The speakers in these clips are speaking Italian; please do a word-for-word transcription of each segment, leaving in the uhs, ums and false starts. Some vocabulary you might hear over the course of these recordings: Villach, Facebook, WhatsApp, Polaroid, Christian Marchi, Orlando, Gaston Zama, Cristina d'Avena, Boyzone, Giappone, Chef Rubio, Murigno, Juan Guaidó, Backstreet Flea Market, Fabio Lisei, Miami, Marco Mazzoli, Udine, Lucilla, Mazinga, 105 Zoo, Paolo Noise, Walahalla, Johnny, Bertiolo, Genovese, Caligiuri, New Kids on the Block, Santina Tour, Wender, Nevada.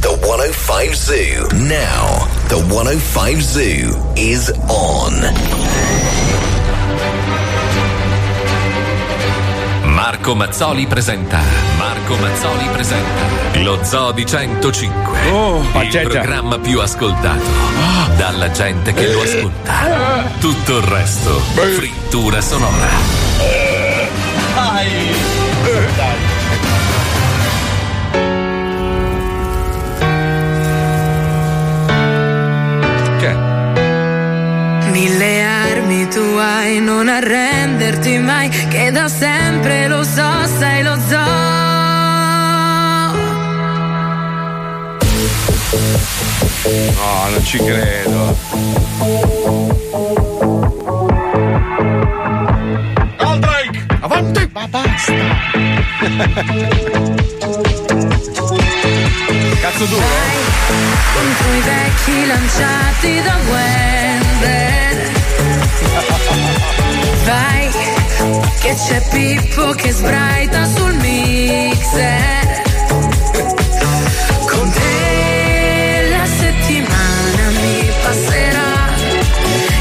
the one oh five Zoo. Now the one oh five Zoo is on. Marco Mazzoli presenta. Marco Mazzoli presenta. Lo Zoo di centocinque. Oh, il programma più ascoltato dalla gente che eh. lo ascolta. Tutto il resto, Beh. frittura sonora. Eh. Dai. Eh. Dai. Mille armi tu hai, non arrenderti mai, che da sempre lo so, sei lo zoo. No, non ci credo. Goldrake, avanti! Ma basta! Cazzo duro! Contro i vecchi lanciati da Wender. Vai, che c'è Pippo che sbraita sul mixer. Con te la settimana mi passerà.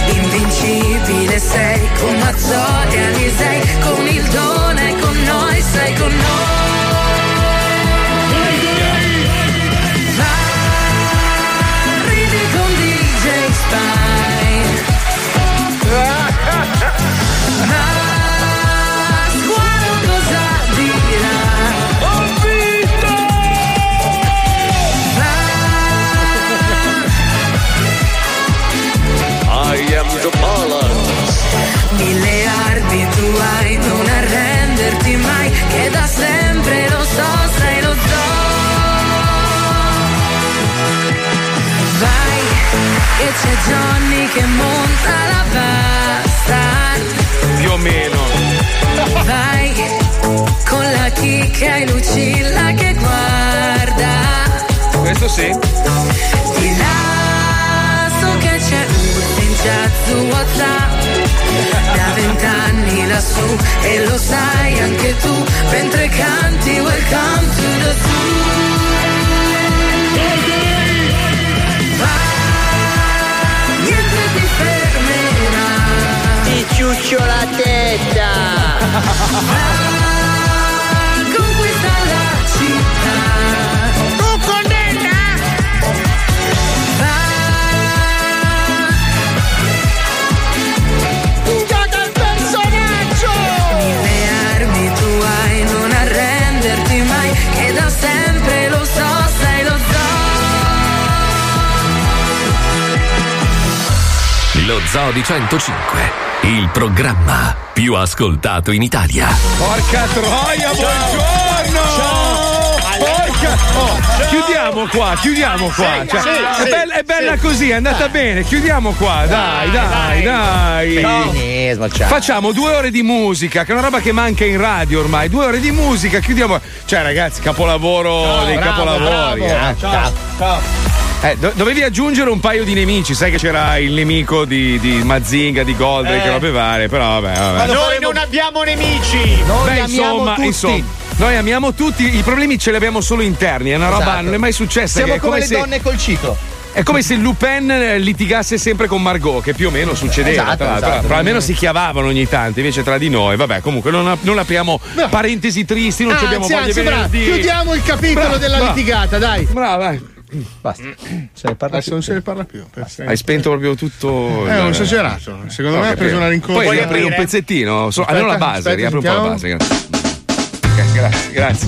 Invincibile sei, con Mazzoli ali sei, con il dono e con noi sei con noi. Mille armi tu hai, non arrenderti mai, che da sempre lo so, sei lo zoo. Vai, che c'è Johnny che monta la pasta. Più o meno. Vai, con la chicca e Lucilla che guarda. Questo sì. Di là so che c'è Jazz WhatsApp da vent'anni lassù e lo sai anche tu, mentre canti Welcome to the Zoo. Ma niente ti fermerà, ti ciuccio la testa. Ma conquista la città, tu condanna. Ma mai, che da sempre lo so, sei lo zoo. Lo Zoo di centocinque, il programma più ascoltato in Italia. Porca troia, ciao. Buongiorno! Ciao! Porca, oh, chiudiamo qua, chiudiamo qua. Cioè, sì, è, bella, è bella così, è andata bene. Chiudiamo qua, dai, dai, dai. dai. No. Facciamo due ore di musica, che è una roba che manca in radio ormai. Due ore di musica, chiudiamo. Cioè, ragazzi, capolavoro ciao, dei bravo, capolavori. Bravo. Eh. Ciao, ciao. Eh, do- dovevi aggiungere un paio di nemici, sai che c'era il nemico di, di Mazinga, di Goldrake, eh. che robe varie, però vabbè, vabbè. Noi faremo... non abbiamo nemici. Noi Beh, insomma, tutti. insomma. Noi amiamo tutti, i problemi ce li abbiamo solo interni, è una roba, esatto. non è mai successa. Siamo che come, come le se... donne col ciclo. È come se Lupin litigasse sempre con Margot, che più o meno succedeva, esatto, tra, esatto. Tra, tra, almeno si chiavavano ogni tanto, invece tra di noi, vabbè, comunque non, non apriamo no. parentesi tristi, non anzi, ci abbiamo voglia di venerdì. Chiudiamo il capitolo brava, della brava. litigata, dai. Brava, vai. Basta, se ne parla adesso più. non se ne parla più. Hai spento proprio tutto. È eh, un esagerato. Secondo no, me ha preso una rincorsa. Poi riaprire un pezzettino, almeno la base, riapri un po' la base. Grazie, grazie.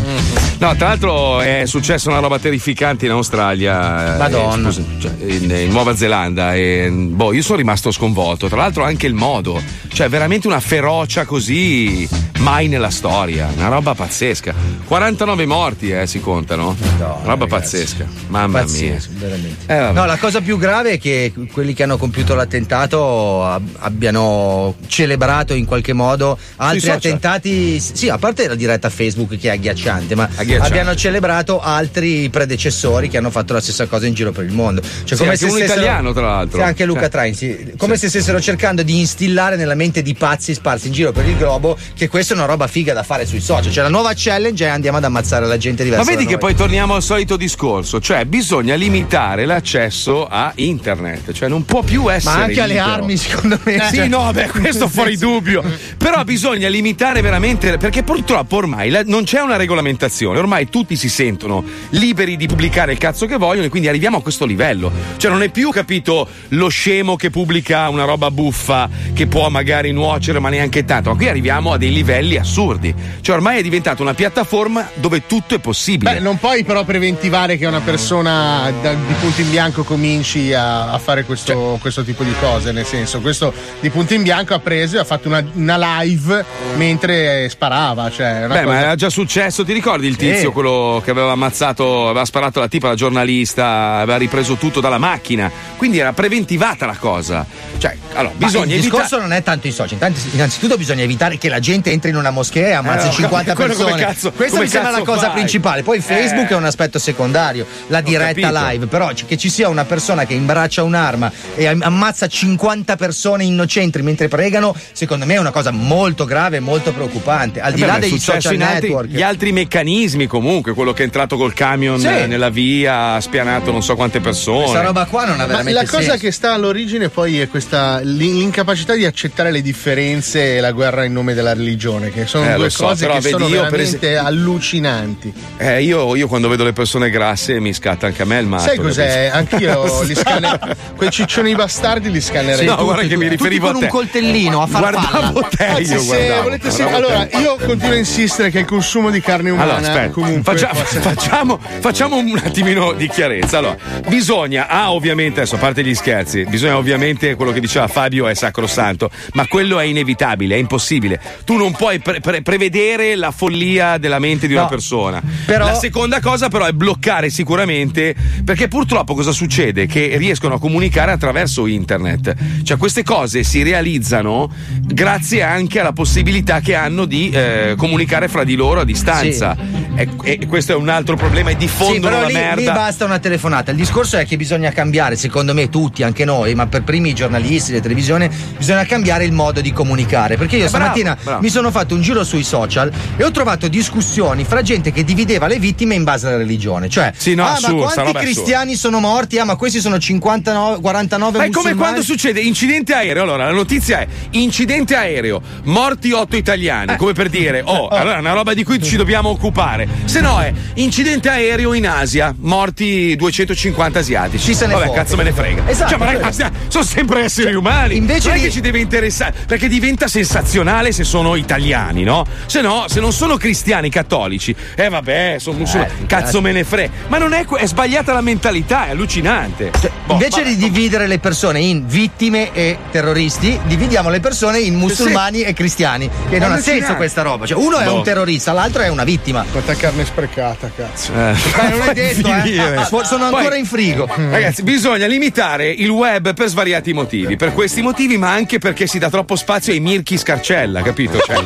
No, tra l'altro è successa una roba terrificante in Australia. Madonna. Eh, scusa, in, in Nuova Zelanda. E, boh, io sono rimasto sconvolto. Tra l'altro anche il modo. Cioè, veramente una ferocia così. mai nella storia, una roba pazzesca. quarantanove morti eh, si contano, no, roba ragazzi. pazzesca, mamma Pazzesco, mia veramente. Eh, no, la cosa più grave è che quelli che hanno compiuto l'attentato abbiano celebrato in qualche modo altri attentati, sì, a parte la diretta Facebook che è agghiacciante, ma agghiacciante. abbiano celebrato altri predecessori che hanno fatto la stessa cosa in giro per il mondo, cioè, sì, come se un stessero, italiano tra l'altro, sì, anche Luca cioè, Train sì, come sì. se stessero cercando di instillare nella mente di pazzi sparsi in giro per il globo che questa è una roba figa da fare sui social, cioè la nuova challenge è andiamo ad ammazzare la gente diversa. Ma vedi che noi. Poi torniamo al solito discorso, cioè bisogna limitare l'accesso a internet, cioè non può più essere ma anche libero. Alle armi secondo me eh, sì cioè, no beh questo fuori dubbio, però bisogna limitare veramente, perché purtroppo ormai la, non c'è una regolamentazione, ormai tutti si sentono liberi di pubblicare il cazzo che vogliono e quindi arriviamo a questo livello, cioè non è più capito lo scemo che pubblica una roba buffa che può magari nuocere ma neanche tanto, ma qui arriviamo a dei livelli assurdi, cioè ormai è diventata una piattaforma dove tutto è possibile. Beh, non puoi però preventivare che una persona da, di punto in bianco cominci a, a fare questo, cioè, questo tipo di cose, nel senso questo di punto in bianco ha preso e ha fatto una, una live mentre sparava, cioè una beh cosa... ma era già successo, ti ricordi il tizio eh. quello che aveva ammazzato, aveva sparato la tipa, la giornalista, aveva ripreso tutto dalla macchina, quindi era preventivata la cosa, cioè allora ma bisogna il evita... discorso non è tanto i social, innanzitutto bisogna evitare che la gente entri in una moschea e ammazzi eh, no, cinquanta persone, come cazzo, questa come mi sembra la cosa fai? principale, poi Facebook eh. è un aspetto secondario, la Ho diretta capito. live, però che ci sia una persona che imbraccia un'arma e ammazza cinquanta persone innocenti mentre pregano, secondo me è una cosa molto grave e molto preoccupante, al eh di beh, là dei social network, altri, gli altri meccanismi, comunque quello che è entrato col camion sì. nella via ha spianato non so quante persone, questa roba qua non ha veramente senso. Ma la cosa senso. che sta all'origine poi è questa l'incapacità di accettare le differenze e la guerra in nome della religione, che sono eh, due so, cose che sono veramente es- allucinanti. Eh, io, io quando vedo le persone grasse mi scatta anche a me il matto. Sai cos'è? Anch'io li scanner- quei ciccioni bastardi li scannerei. No, tutti, guarda che mi riferivo con a te. Con un coltellino a far guardavo palla. Te, io se guardavo, volete guardavo se- allora, te. Io continuo a insistere che il consumo di carne umana allora, comunque facciamo, possa- facciamo, facciamo un attimino di chiarezza. Allora, bisogna, ah, ovviamente, adesso a parte gli scherzi, bisogna ovviamente quello che diceva Fabio è sacrosanto, ma quello è inevitabile, è impossibile. Tu non puoi pre- pre- prevedere la follia della mente di no, una persona. Però... La seconda cosa però è bloccare sicuramente, perché purtroppo cosa succede? Che riescono a comunicare attraverso internet. Cioè queste cose si realizzano grazie anche alla possibilità che hanno di eh, comunicare fra di loro a distanza. Sì. E, e questo è un altro problema, è diffondono sì, la lì, merda. Lì basta una telefonata. Il discorso è che bisogna cambiare, secondo me tutti, anche noi, ma per primi i giornalisti, le televisioni, bisogna cambiare il modo di comunicare. Perché io eh, stamattina bravo, bravo. mi sono fatto un giro sui social e ho trovato discussioni fra gente che divideva le vittime in base alla religione. Cioè, sì, no, ah, su, ma quanti cristiani sono morti? Ah, ma questi sono cinquantanove, quarantanove Ma è come quando succede incidente aereo. Allora, la notizia è incidente aereo, morti otto italiani, eh. come per dire, oh, oh. allora è una roba di cui ci dobbiamo occupare. Se no è incidente aereo in Asia, morti duecentocinquanta asiatici. Ci se ne Vabbè, fotte. cazzo me ne frega. Esatto, cioè, ma ragazzi, sono sempre esseri cioè, umani. Invece non è di... che ci deve interessare, perché diventa sensazionale se sono italiani, no? Se no, se non sono cristiani cattolici, eh vabbè, sono musulmani, eh, cazzo me ne frega. Ma non è, è sbagliata la mentalità, è allucinante. Cioè, boh, invece di dividere le persone in vittime e terroristi, dividiamo le persone in musulmani sì. e cristiani. Che non ha senso questa roba. Cioè, uno boh. è un terrorista, l'altro è una vittima. Quanta carne sprecata, cazzo. Eh. Beh, non è detto, eh. Sono ancora Poi, in frigo. Ragazzi, bisogna limitare il web per svariati motivi. Per questi motivi, ma anche perché si dà troppo spazio ai Mirko Scarcella, capito? Cioè,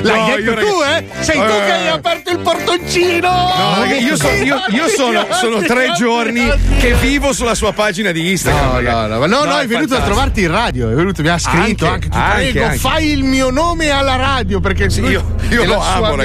No, l'hai detto ragazzi... tu, eh? Sei eh... tu che hai aperto il portoncino! No, ragazzi, io, sono, io, io sono, sono tre giorni che vivo sulla sua pagina di Instagram. No, no, no, no, no, no è, è venuto a trovarti in radio, è venuto, mi ha scritto anche, anche ti anche, prego, anche. fai il mio nome alla radio, perché sì, lui, io, io lo amo,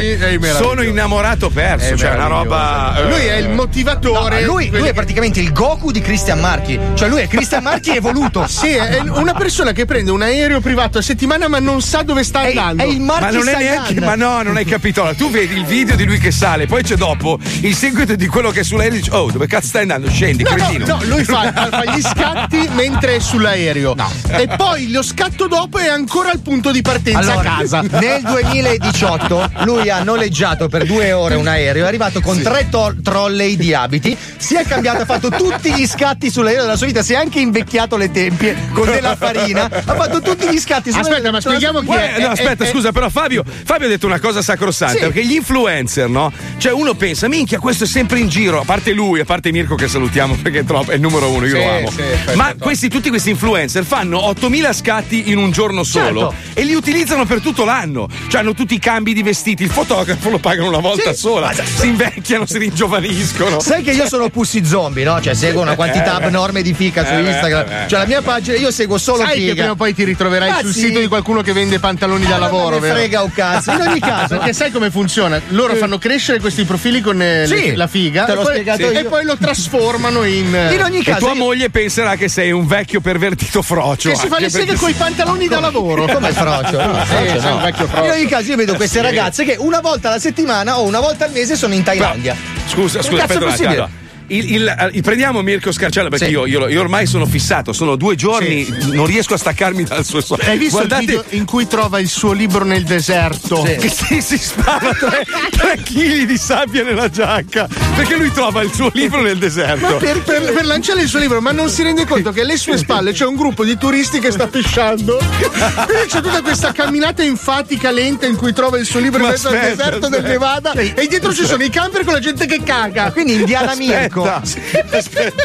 sono innamorato perso, è cioè una roba. Eh, lui è il motivatore. No, lui, lui è praticamente il Goku di Christian Marchi, cioè lui è Christian Marchi evoluto. Sì, è una persona che prende un aereo privato a settimana ma non sa dove sta andando. salando. È il Marchi, ma non è neanche, ma no, non hai capito. Allora, tu vedi il video di lui che sale, poi c'è dopo il seguito di quello che è sull'aereo, dice, oh, dove cazzo stai andando? Scendi, no, cretino. No, no, lui fa, fa gli scatti mentre è sull'aereo. No. E poi lo scatto dopo è ancora al punto di partenza, allora, a casa. Nel duemiladiciotto lui ha noleggiato per due ore un aereo, è arrivato con sì. tre to- trolley di abiti, si è cambiato, ha fatto tutti gli scatti sull'aereo della sua vita, si è anche invecchiato le tempie con della farina, ha fatto tutti gli scatti sull'aereo. Aspetta, ma spieghiamo chi è. No, aspetta, eh, scusa, eh, però Fabio, Fabio ha detto una cosa sacrosanta, sì. perché gli influencer, no? Cioè uno pensa, minchia, questo è sempre in giro, a parte lui, a parte Mirko che salutiamo perché è troppo, è il numero uno, io sì, lo amo. Sì, certo. Ma questi, tutti questi influencer fanno ottomila scatti in un giorno solo, certo. e li utilizzano per tutto l'anno, cioè hanno tutti i cambi di vestiti, il fotografo lo pagano una volta sì. sola, si invecchiano, si ringiovaniscono. Sai che io sono pussy zombie, no? Cioè seguo una quantità eh, abnorme di fica eh, su Instagram, eh, cioè la mia pagina, io seguo solo sai figa. Sai che prima o poi ti ritroverai ah, sul sì. sito di qualcuno che vende pantaloni ah, da lavoro, vero? Frega un cazzo, in ogni caso. Perché sai come funziona? Loro eh. fanno crescere questi profili con eh, sì. le, la figa, te l'ho e, poi, spiegato sì. io. E poi lo trasformano in... In ogni caso. E tua io... moglie penserà che sei un vecchio pervertito frocio. Che si fa le seghe con i pantaloni da lavoro. Come il frocio? No, sì, frocio, sì, no. un vecchio frocio. In ogni caso io vedo queste sì. ragazze che una volta alla settimana o una volta al mese sono in Thailandia. Ma, scusa, scusa, aspetta. Il, il, il, prendiamo Mirko Scarcella perché sì. io, io, io ormai sono fissato, sono due giorni, sì. non riesco a staccarmi dal suo sonno. Hai visto Guardate... il video in cui trova il suo libro nel deserto? Sì. Che si, si spara tre chili di sabbia nella giacca perché lui trova il suo libro nel deserto. Ma per, per, per lanciare il suo libro, ma non si rende conto che alle sue spalle c'è un gruppo di turisti che sta pisciando. Quindi c'è tutta questa camminata enfatica lenta in cui trova il suo libro ma in mezzo aspetta, al deserto aspetta. del Nevada e dietro ci sono i camper con la gente che caga. Quindi Indiana Mirko. Aspetta.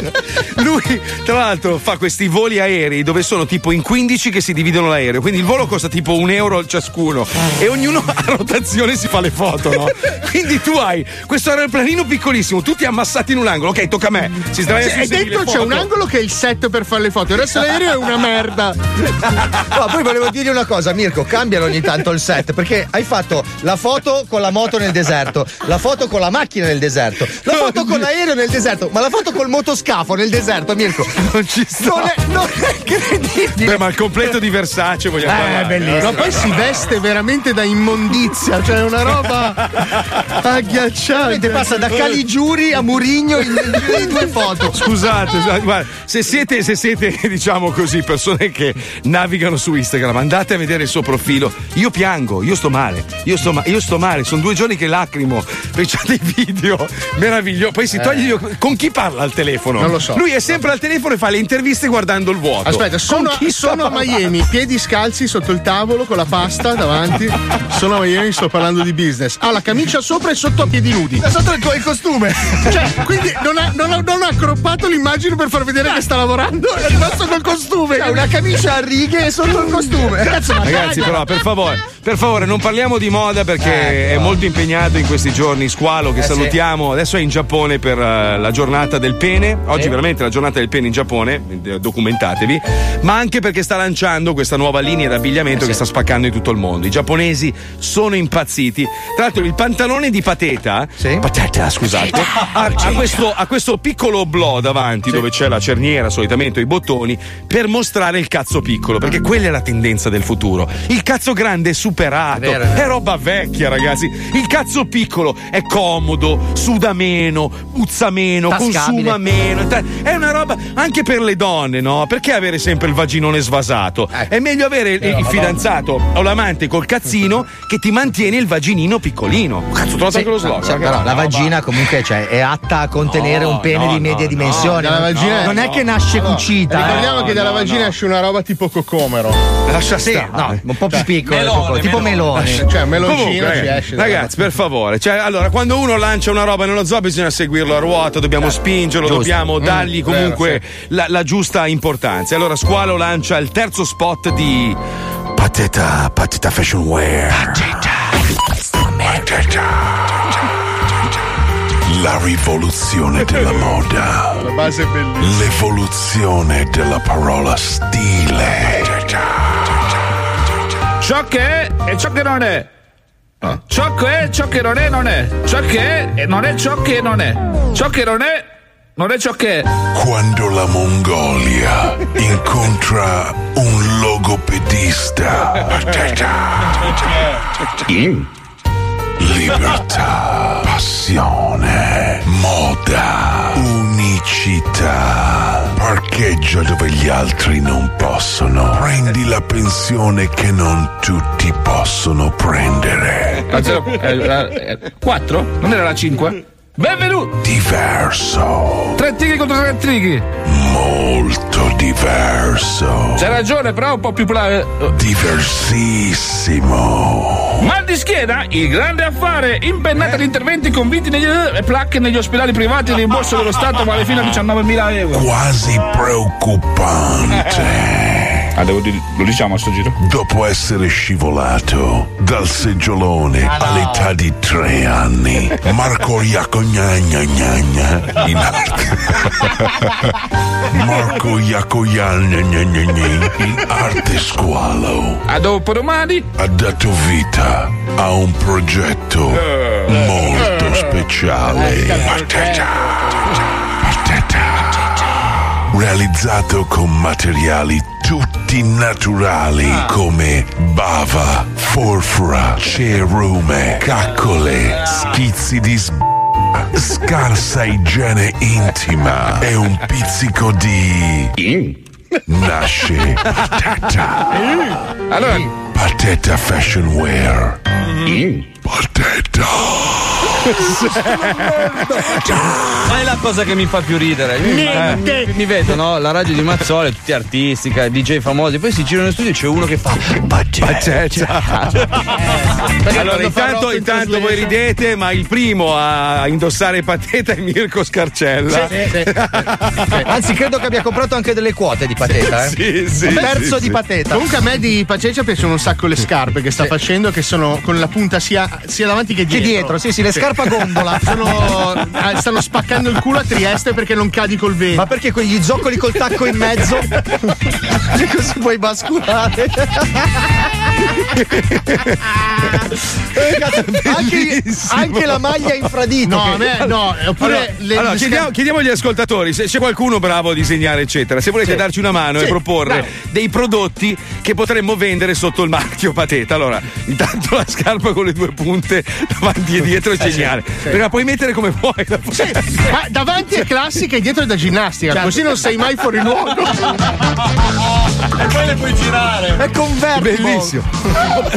Lui tra l'altro fa questi voli aerei dove sono tipo in quindici che si dividono l'aereo, quindi il volo costa tipo un euro ciascuno e ognuno a rotazione si fa le foto, no? Quindi tu hai questo aeroplanino piccolissimo, tutti ammassati in un angolo, ok, tocca a me, si sdraia sì, e dentro c'è un angolo che è il set per fare le foto, il resto dell'aereo è una merda. No, poi volevo dirgli una cosa, Mirko, cambiano ogni tanto il set, perché hai fatto la foto con la moto nel deserto, la foto con la macchina nel deserto, la foto con l'aereo nel deserto deserto, ma la foto col motoscafo nel deserto, Mirko, non ci sto. Non è, non è credibile. Beh, ma il completo di Versace vogliamo eh, è bellissimo. Ma poi si veste veramente da immondizia, cioè una roba agghiacciante. Passa da Caligiuri a Murigno in, in due foto. Scusate, guarda, se siete, se siete, diciamo così, persone che navigano su Instagram, andate a vedere il suo profilo. Io piango, io sto male, io sto, ma- io sto male. Sono due giorni che lacrimo. Facciate i video meraviglioso. Poi si eh. toglie gli Con chi parla al telefono? Non lo so. Lui è sempre al telefono e fa le interviste guardando il vuoto. Aspetta, sono, sono a Miami, piedi scalzi sotto il tavolo con la pasta davanti. Sono a Miami, sto parlando di business. Ha la camicia sopra e sotto a piedi nudi. Da sotto il, co- il costume. Cioè, quindi non ha, non, ha, non ha croppato l'immagine per far vedere che sta lavorando. È rimasto col costume. Cioè, una camicia a righe e sotto il costume. Cazzo, ragazzi, dai, però, per favore, per favore, non parliamo di moda perché eh, no. è molto impegnato in questi giorni. Squalo, che eh, salutiamo, sì. adesso è in Giappone per la giornata del pene, oggi sì. veramente la giornata del pene in Giappone, documentatevi, ma anche perché sta lanciando questa nuova linea di abbigliamento sì. che sta spaccando in tutto il mondo. I giapponesi sono impazziti. Tra l'altro il pantalone di Pateta, sì. Pateta, scusate, ha, ha, questo, ha questo piccolo oblò davanti sì. dove c'è la cerniera, solitamente i bottoni, per mostrare il cazzo piccolo, perché quella è la tendenza del futuro. Il cazzo grande è superato, è, vero, è roba vecchia, ragazzi. Il cazzo piccolo è comodo, suda meno, puzza meno, meno, consuma meno, è una roba anche per le donne, no? Perché avere sempre il vaginone svasato? Eh, è meglio avere il, il fidanzato o l'amante col cazzino che ti mantiene il vaginino piccolino. Cazzo, trovato anche lo slogan. Cioè, però, la vagina comunque cioè, è atta a contenere no, un pene no, di media no, dimensione. No, vagina, non è che nasce no, cucita. No, ricordiamo no, che dalla no, vagina no. nasce una roba tipo cocomero. Lascia sì, stare. No, un po' più cioè, piccolo, melone, tipo melone. melone. Cioè, meloncino ci esce. Ragazzi, per favore, cioè, allora, quando uno lancia una roba nello zoo bisogna seguirlo a ruota, dobbiamo spingerlo, giusto. dobbiamo dargli mm, comunque vero, sì. la, la giusta importanza. Allora Squalo lancia il terzo spot di Pateta Pateta Fashion Wear. Pateta. Pateta. La rivoluzione della moda. La base è bellissima. L'evoluzione della parola stile. Ciò che è e ciò che non è. No. Ciò che è, ciò che non è, non è. Ciò che è, non è ciò che non è. Ciò che non è, non è ciò che è. Quando la Mongolia incontra un logopedista. Libertà, passione, moda, unicità. Parcheggia dove gli altri non possono. Prendi la pensione che non tutti possono prendere. quattro? Non era la cinque? Benvenuto! Diverso. Tre tigri contro tre tigri. Molto diverso. C'hai ragione, però un po' più pla... Diversissimo. Mal di schiena? Il grande affare. Impennata eh? di interventi convinti negli... e placche negli ospedali privati. Rimborso dello Stato vale fino a diciannovemila euro. Quasi preoccupante. Ah, devo dire, lo diciamo a sto giro? Dopo essere scivolato dal seggiolone ah, no. all'età di tre anni, Marco Iacognagnagnagna in arte Marco Iacognagnagnagna in arte squalo a dopodomani ha dato vita a un progetto uh, molto uh, speciale uh, Pateta Pateta realizzato con materiali tutti naturali come bava, forfora, cerume, caccole, schizzi di sb... scarsa igiene intima e un pizzico di... nasce Pateta. Allora Pateta Fashion Wear. Pateta. Ma è la cosa che mi fa più ridere. Niente. Eh, mi vedo, no? La radio di Mazzoli, tutti artistica, D J famosi, poi si girano in studio e c'è uno che fa Pateta. Allora intanto, intanto voi ridete, ma il primo a indossare Pateta è Mirko Scarcella. Sì, sì, sì. Anzi, credo che abbia comprato anche delle quote di Pateta. Eh? Sì, sì, un terzo sì, di sì. Pateta. Comunque a me di Pateta piacciono un sacco le scarpe che sta sì. facendo, che sono con la punta sia, sia davanti che dietro. Che dietro, sì, sì, le sì. scarpe. Scarpa gombola, sono, stanno spaccando il culo a Trieste perché non cadi col vento. Ma perché quegli zoccoli col tacco in mezzo? Così puoi basculare. anche, anche la maglia infradito. No, me, no. Oppure allora, le, allora, chiediamo, chiediamo agli ascoltatori se c'è qualcuno bravo a disegnare, eccetera. Se volete sì. darci una mano sì, e proporre dai. dei prodotti che potremmo vendere sotto il marchio Pateta. Allora, intanto la scarpa con le due punte davanti e dietro. C'è Sì. Perché la puoi mettere come vuoi. Sì. Ma davanti è classica e dietro è da ginnastica, certo. Così non sei mai fuori luogo. E poi le puoi girare. È converso. Bellissimo.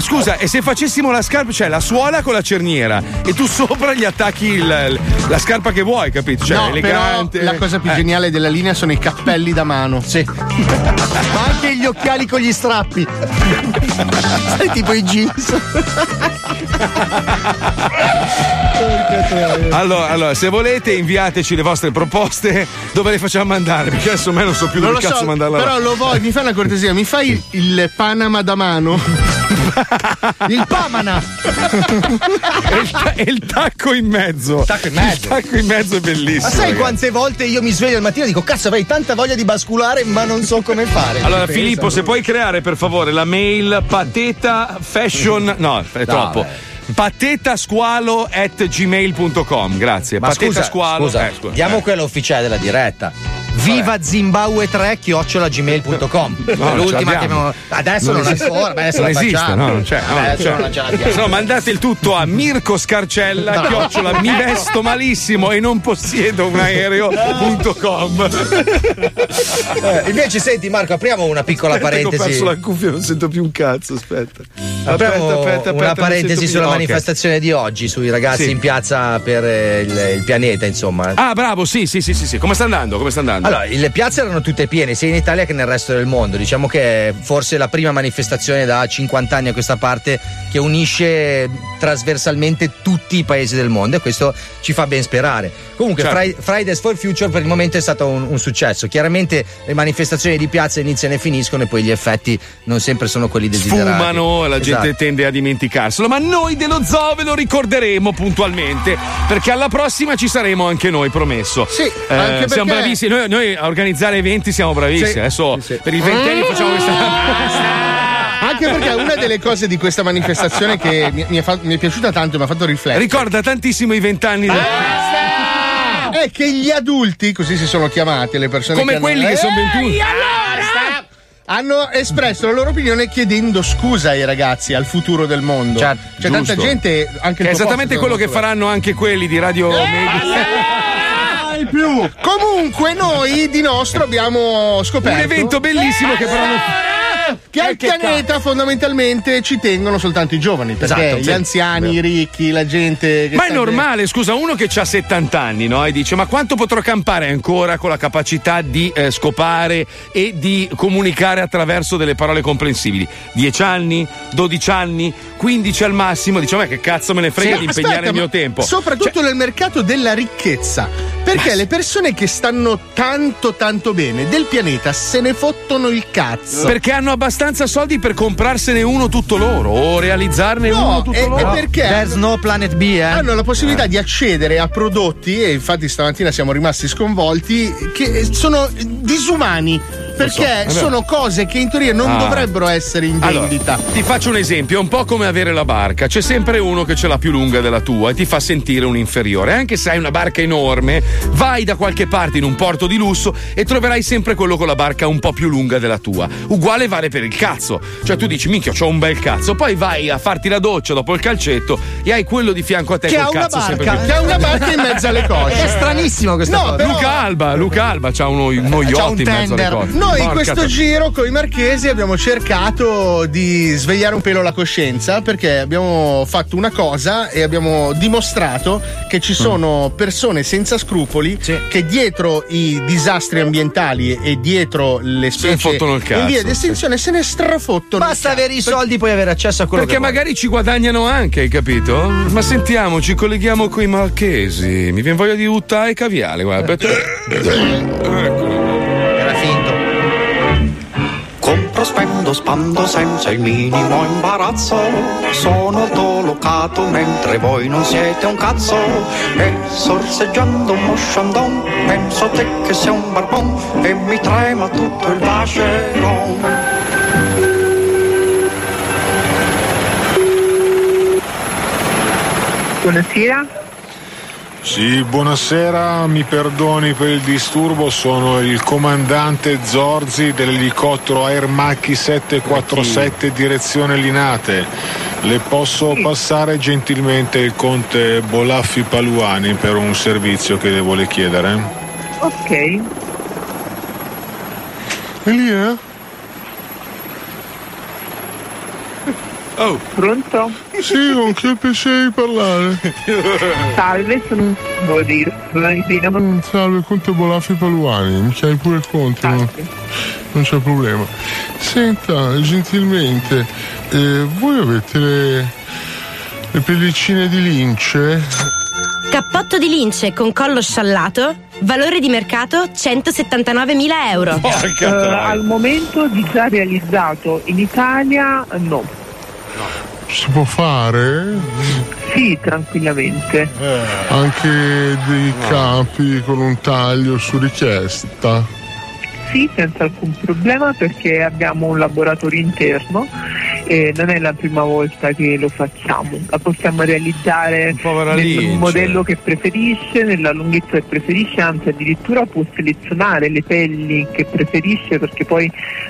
Scusa, e se facessimo la scarpa, cioè la suola con la cerniera e tu sopra gli attacchi il, la scarpa che vuoi, capito? Cioè, no, elegante. Però la cosa più eh. geniale della linea sono i cappelli da mano. Sì. Ma anche gli occhiali con gli strappi. Sai, tipo i jeans. Allora, allora, se volete inviateci le vostre proposte, dove le facciamo mandare? Perché adesso me non so più dove cazzo so, mandarla. Però lo voglio, mi fai una cortesia, mi fai il, il Panama da mano? Il Pamana! E il, ta- il tacco in mezzo. Tacco in mezzo. Il tacco in mezzo è bellissimo. Ma sai ragazzi. Quante volte io mi sveglio al mattino e dico cazzo avrei tanta voglia di basculare ma non so come fare. Allora Filippo, pensa, se puoi creare per favore la mail Pateta Fashion. No, è troppo. Vabbè. patetasqualo at gmail punto com. Grazie. Ma patetasqualo. Scusa, scusa, eh, scusa. Diamo eh. quello ufficiale della diretta. Viva Zimbabwe tre chiocciola gmail punto com. No, l'ultima che abbiamo... adesso non, non esiste. Ancora, beh, adesso non la esiste, facciamo. No, non c'è. No, adesso non c'è. Non la no, mandate il tutto a Mirko Scarcella no. chiocciola mi vesto malissimo e non possiedo un aereo punto com. Eh, invece senti Marco, apriamo una piccola aspetta parentesi. Ho perso la cuffia, non sento più un cazzo, aspetta. Aspetta, aspetta, aspetta, una aspetta, parentesi sulla okay. manifestazione di oggi sui ragazzi sì. in piazza per il, il pianeta, insomma. Ah, bravo, sì, sì, sì, sì, sì. Come sta andando? Come sta andando? Allora, le piazze erano tutte piene, sia in Italia che nel resto del mondo. Diciamo che è forse la prima manifestazione da cinquanta anni a questa parte che unisce trasversalmente tutti i paesi del mondo e questo ci fa ben sperare. Comunque, certo. Fridays for Future per il momento è stato un, un successo. Chiaramente le manifestazioni di piazza iniziano e finiscono e poi gli effetti non sempre sono quelli desiderati. Sfumano, la esatto. gente tende a dimenticarselo, ma noi dello zoo ve lo ricorderemo puntualmente perché alla prossima ci saremo anche noi, promesso. Sì, eh, anche perché... siamo bravissimi. Noi, Noi a organizzare eventi siamo bravissimi. Sì, adesso sì. per il ventennio facciamo questa. Anche perché una delle cose di questa manifestazione che mi, mi, è, fa... mi è piaciuta tanto, mi ha fatto riflettere. Ricorda tantissimo i vent'anni. Del... è che gli adulti, così si sono chiamati le persone come che hanno... quelli che sono ventuno, ehi, allora hanno espresso la loro opinione chiedendo scusa ai ragazzi, al futuro del mondo. C'è, C'è tanta gente anche che è esattamente quello che faranno anche quelli di Radio eh, eh, eh, più. Comunque noi di nostro abbiamo scoperto un evento bellissimo eh, che però non... che al pianeta fondamentalmente ci tengono soltanto i giovani, perché esatto, gli anziani, vero, i ricchi, la gente che ma è normale dentro. Scusa, uno che ha settanta anni, no? E dice ma quanto potrò campare ancora con la capacità di eh, scopare e di comunicare attraverso delle parole comprensibili? dieci anni, dodici anni, quindici al massimo. Dice ma che cazzo me ne frega, sì, di impegnare aspetta, il mio tempo, soprattutto cioè... nel mercato della ricchezza, perché ma... le persone che stanno tanto tanto bene del pianeta se ne fottono il cazzo, perché hanno abbastanza soldi per comprarsene uno tutto loro o realizzarne no, uno tutto e, loro. No, perché there's no planet B, eh? Hanno la possibilità eh. di accedere a prodotti, e infatti stamattina siamo rimasti sconvolti, che sono disumani, perché so, sono cose che in teoria non ah. dovrebbero essere in vendita. Allora, ti faccio un esempio, è un po' come avere la barca, c'è sempre uno che ce l'ha più lunga della tua e ti fa sentire un inferiore. Anche se hai una barca enorme, vai da qualche parte in un porto di lusso e troverai sempre quello con la barca un po' più lunga della tua. Uguale vale per il cazzo, cioè tu dici minchia c'ho un bel cazzo, poi vai a farti la doccia dopo il calcetto e hai quello di fianco a te che col ha cazzo una barca, sempre che ha una barca in mezzo alle cose. È stranissimo questa no, cosa però... Luca Alba, Luca Alba c'ha uno, uno yacht in mezzo alle cose. Noi in questo t- giro con i marchesi abbiamo cercato di svegliare un pelo la coscienza, perché abbiamo fatto una cosa e abbiamo dimostrato che ci sono persone senza scrupoli, sì, che dietro i disastri ambientali e dietro le specie in via di estinzione se ne strafottono. Basta avere i soldi, poi avere accesso a quello perché che perché magari vuoi. Ci guadagnano anche, hai capito? Ma sentiamo, ci colleghiamo coi marchesi. Mi viene voglia di uttà e caviale, guarda. Eccolo. Compro, spendo, spando senza il minimo imbarazzo. Sono autolocato mentre voi non siete un cazzo. E sorseggiando uno sciandon, penso te che sei un barbon e mi trema tutto il baceron. Buonasera. Sì, buonasera, mi perdoni per il disturbo, sono il comandante Zorzi dell'elicottero Air Macchi sette quattro sette direzione Linate. Le posso passare gentilmente il conte Bolaffi Paluani per un servizio che le vuole chiedere? Ok. E lì è? Oh. Pronto? Sì, con chi è piacere di parlare? Salve, sono Bodir. Mm, salve, Conte Bolaffi Paluani, mi chiami pure il conto, no? Non c'è problema. Senta, gentilmente, eh, voi avete le, le pellicine di lince? Cappotto di lince con collo sciallato, valore di mercato centosettantanovemila euro. Porca uh, al momento di già realizzato in Italia, no. Si può fare? Sì, tranquillamente. Eh. Anche dei capi con un taglio su richiesta? Sì, senza alcun problema, perché abbiamo un laboratorio interno e non è la prima volta che lo facciamo. La possiamo realizzare nel lince. Modello che preferisce, nella lunghezza che preferisce, anzi addirittura può selezionare le pelli che preferisce, perché poi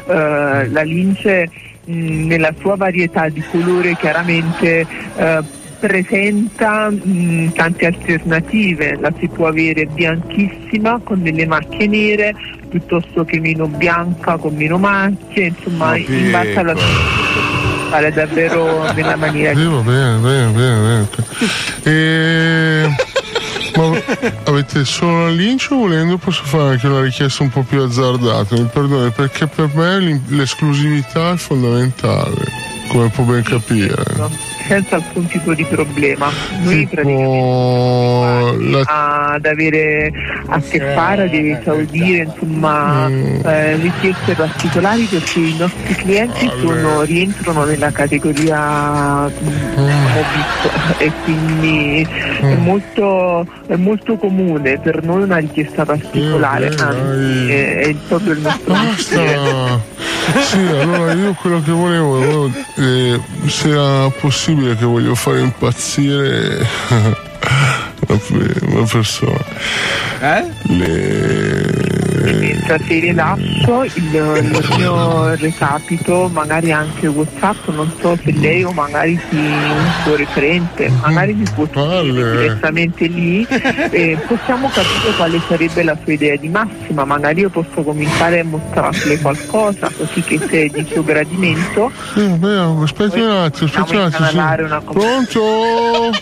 eh, la lince nella sua varietà di colore chiaramente eh, presenta mh, tante alternative. La si può avere bianchissima con delle macchie nere, piuttosto che meno bianca con meno macchie, insomma oh, in base alla fare davvero nella maniera che... Devo bene, bene, bene, bene. E... Ma avete solo la lince o volendo posso fare anche una richiesta un po' più azzardata? Mi perdoni, perché per me l'esclusività è fondamentale, come può ben capire. Senza alcun tipo di problema. Noi tipo... praticamente la... ad avere a che fare, ad esaudire insomma mm. eh, richieste particolari, perché i nostri clienti vale. sono, rientrano nella categoria mm. e quindi mm. è molto è molto comune per noi una richiesta particolare, eh, anzi è, è proprio il nostro basta. Sì, allora io quello che volevo, volevo eh, se era possibile, che voglio fare impazzire una persona. Eh? Le... Sì, rilascio il, il mio recapito, magari anche WhatsApp, non so se lei o magari chi il suo referente, magari mi può scrivere direttamente lì e possiamo capire quale sarebbe la sua idea di massima, magari io posso cominciare a mostrarle qualcosa così che se di suo gradimento. Sì, vero, aspetta un attimo, aspetta un attimo. Sì. Pronto?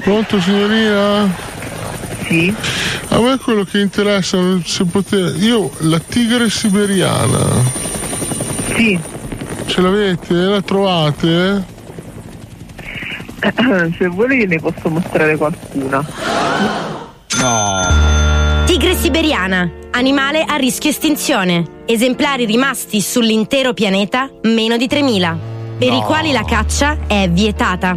Pronto signorina? Sì. A me quello che interessa, se potete, io la tigre siberiana. Sì. Ce l'avete? La trovate? Se vuole ne posso mostrare qualcuna. No. Tigre siberiana, animale a rischio estinzione. Esemplari rimasti sull'intero pianeta meno di tremila, per no. i quali la caccia è vietata.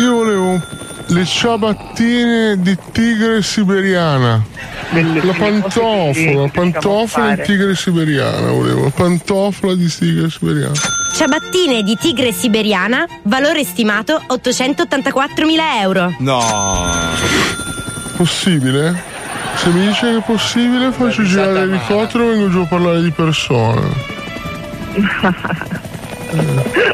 Io volevo le ciabattine di tigre siberiana. Bellissime. La pantofola, che pantofola che di tigre siberiana volevo, pantofola di tigre siberiana. Ciabattine di tigre siberiana, valore stimato ottocentottantaquattromila euro. No. Possibile? Se mi dice che è possibile faccio è girare l'elicottero e vengo giù a parlare di persona. eh.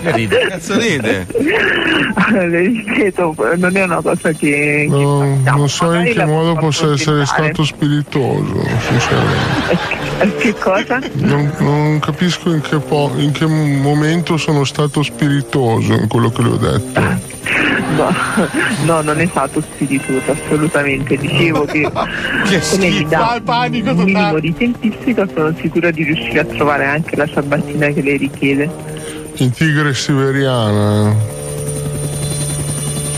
Che ride, cazzo ride? Le ripeto, non è una cosa che. No, che non so magari in che modo possa essere stato spiritoso, sinceramente. Che cosa? Non, non capisco in che, po- in che momento sono stato spiritoso in quello che le ho detto. No, no, non è stato spiritoso, assolutamente. Dicevo che, che come mi dà un minimo di tempistica, sono sicura di riuscire a trovare anche la ciabattina che lei richiede. In tigre siberiana.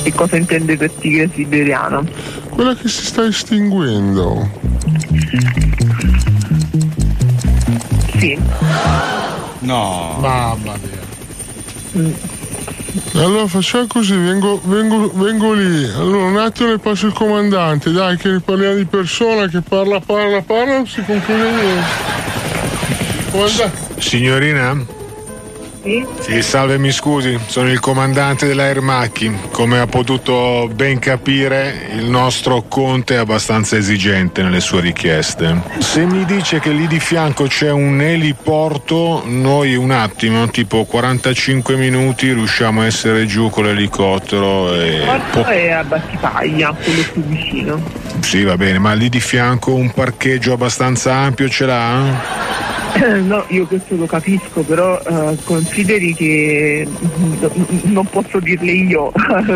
E cosa intende per tigre siberiana? Quella che si sta estinguendo. Sì. No. Mamma mia. Mm. Allora facciamo così, vengo, vengo, vengo lì. Allora un attimo le passo il comandante, dai, che parliamo di persona, che parla, parla, parla, non si conclude niente. Comandante. S- signorina? Sì? Sì, salve, mi scusi, sono il comandante dell'Aermacchi. Come ha potuto ben capire, il nostro Conte è abbastanza esigente nelle sue richieste. Se mi dice che lì di fianco c'è un eliporto, noi un attimo, tipo quarantacinque minuti, riusciamo a essere giù con l'elicottero. E po- è a Battipaglia, quello più vicino. Sì, va bene, ma lì di fianco un parcheggio abbastanza ampio ce l'ha? No, io questo lo capisco, però uh, consideri che n- non posso dirle io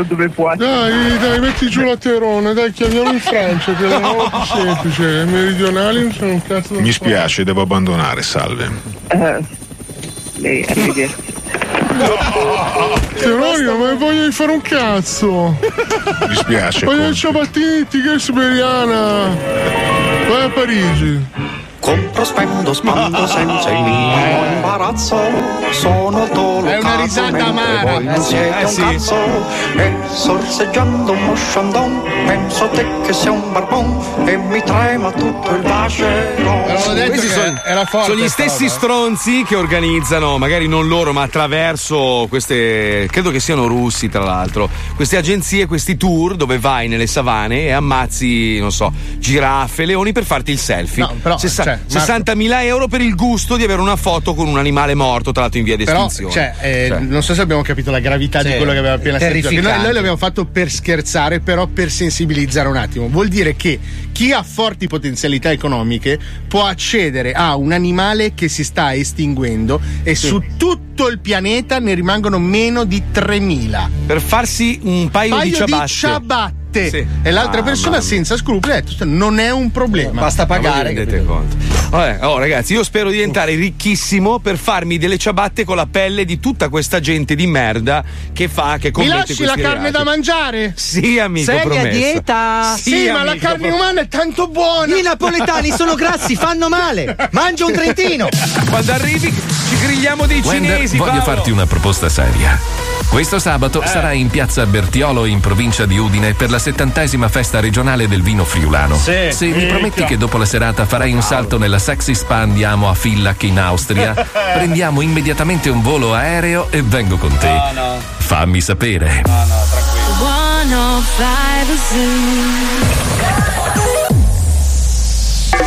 dove può andare. Dai, dai, metti giù la terona, dai, chiamiamo in Francia, che è la nuova più semplice, i meridionali non sono un cazzo. Mi spiace, devo abbandonare, salve. Uh, lei, arrivederci. No, Teoria, ma voglio fare un cazzo. Mi spiace. Voglio i ciabattini, tigre siberiana. Vai a Parigi. Compro, spendo, spando senza il minimo imbarazzo. Sono tolo, è una risata amara. Non siete eh, un sì. cazzo. E sorseggiando uno sciandon, penso te che sei un barbon e mi trema tutto il bacero. Questi sono, era forte, sono gli stessi stronzi che organizzano, magari non loro, ma attraverso queste, credo che siano russi tra l'altro, queste agenzie, questi tour dove vai nelle savane e ammazzi, non so, giraffe, leoni per farti il selfie. No, però, Sessa- cioè, sessantamila euro per il gusto di avere una foto con un animale morto, tra l'altro in via di estinzione. Cioè, eh, cioè. Non so se abbiamo capito la gravità sì, di quello che aveva appena sentito. Noi, noi l'abbiamo fatto per scherzare, però per sensibilizzare un attimo. Vuol dire che chi ha forti potenzialità economiche può accedere a un animale che si sta estinguendo e sì. su tutto il pianeta ne rimangono meno di tremila. Per farsi un paio, paio di ciabatte. Di ciabatte. Sì. E l'altra ah, persona mamma. senza scrupoli ha detto non è un problema, basta pagare. Rendete conto. Vabbè, oh ragazzi, io spero di diventare ricchissimo per farmi delle ciabatte con la pelle di tutta questa gente di merda che fa, che commette questi reati. Mi lasci la carne da mangiare? Sì, amico, sei promessa. Sei a dieta? Sì, sì, ma la carne pro... umana è tanto buona. I napoletani sono grassi, fanno male. Mangia un trentino. Quando arrivi ci grigliamo dei Wender, cinesi. Voglio Paolo. farti una proposta seria. Questo sabato eh. sarai in piazza Bertiolo in provincia di Udine per la settantesima festa regionale del vino friulano. Sì, Se mi prometti che dopo la serata farai un salto nella sexy spa, andiamo a Villach in Austria, prendiamo immediatamente un volo aereo e vengo con te. No, no. Fammi sapere. No, no, tranquillo. centocinque Zoo.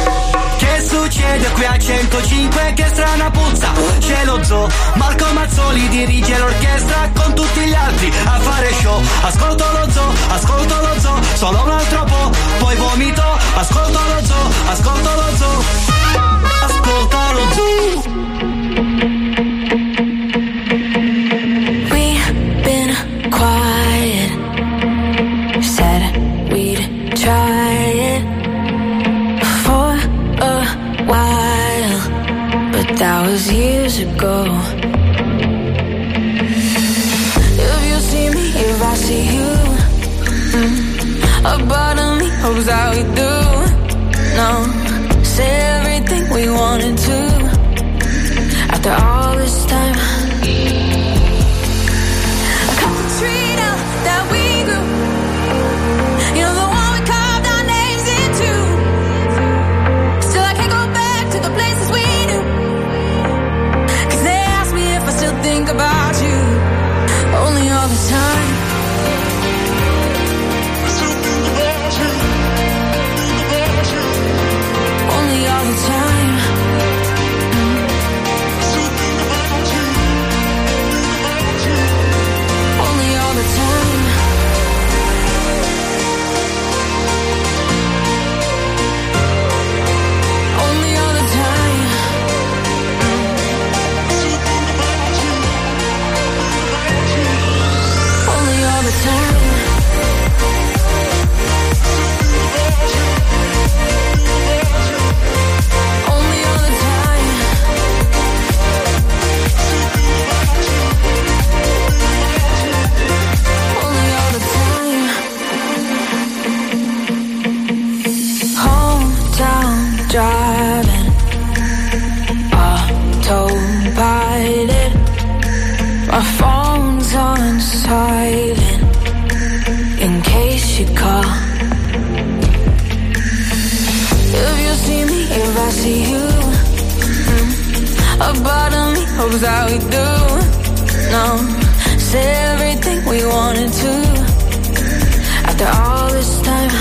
Che succede qui a centocinque? Che strana puzza, c'è lo zoo. Marco Mazzoli dirige l'orchestra con tutti gli altri a fare show. Ascolto lo zoo, ascolto lo zoo, solo un altro po', poi vomito. Ascolto lo zoo, ascolto lo zoo, ascolto lo zoo. Try it for a while, but that was years ago. If you see me, if I see you, mm, a part of me hopes that we do. No, say everything we wanted to after all this time. A couple trees down that we grew. You know the about you only all the time. I still think about you, think about you. Only all the time. I still think about you, think about you. Only all the time. That we do, no, say everything we wanted to after all this time.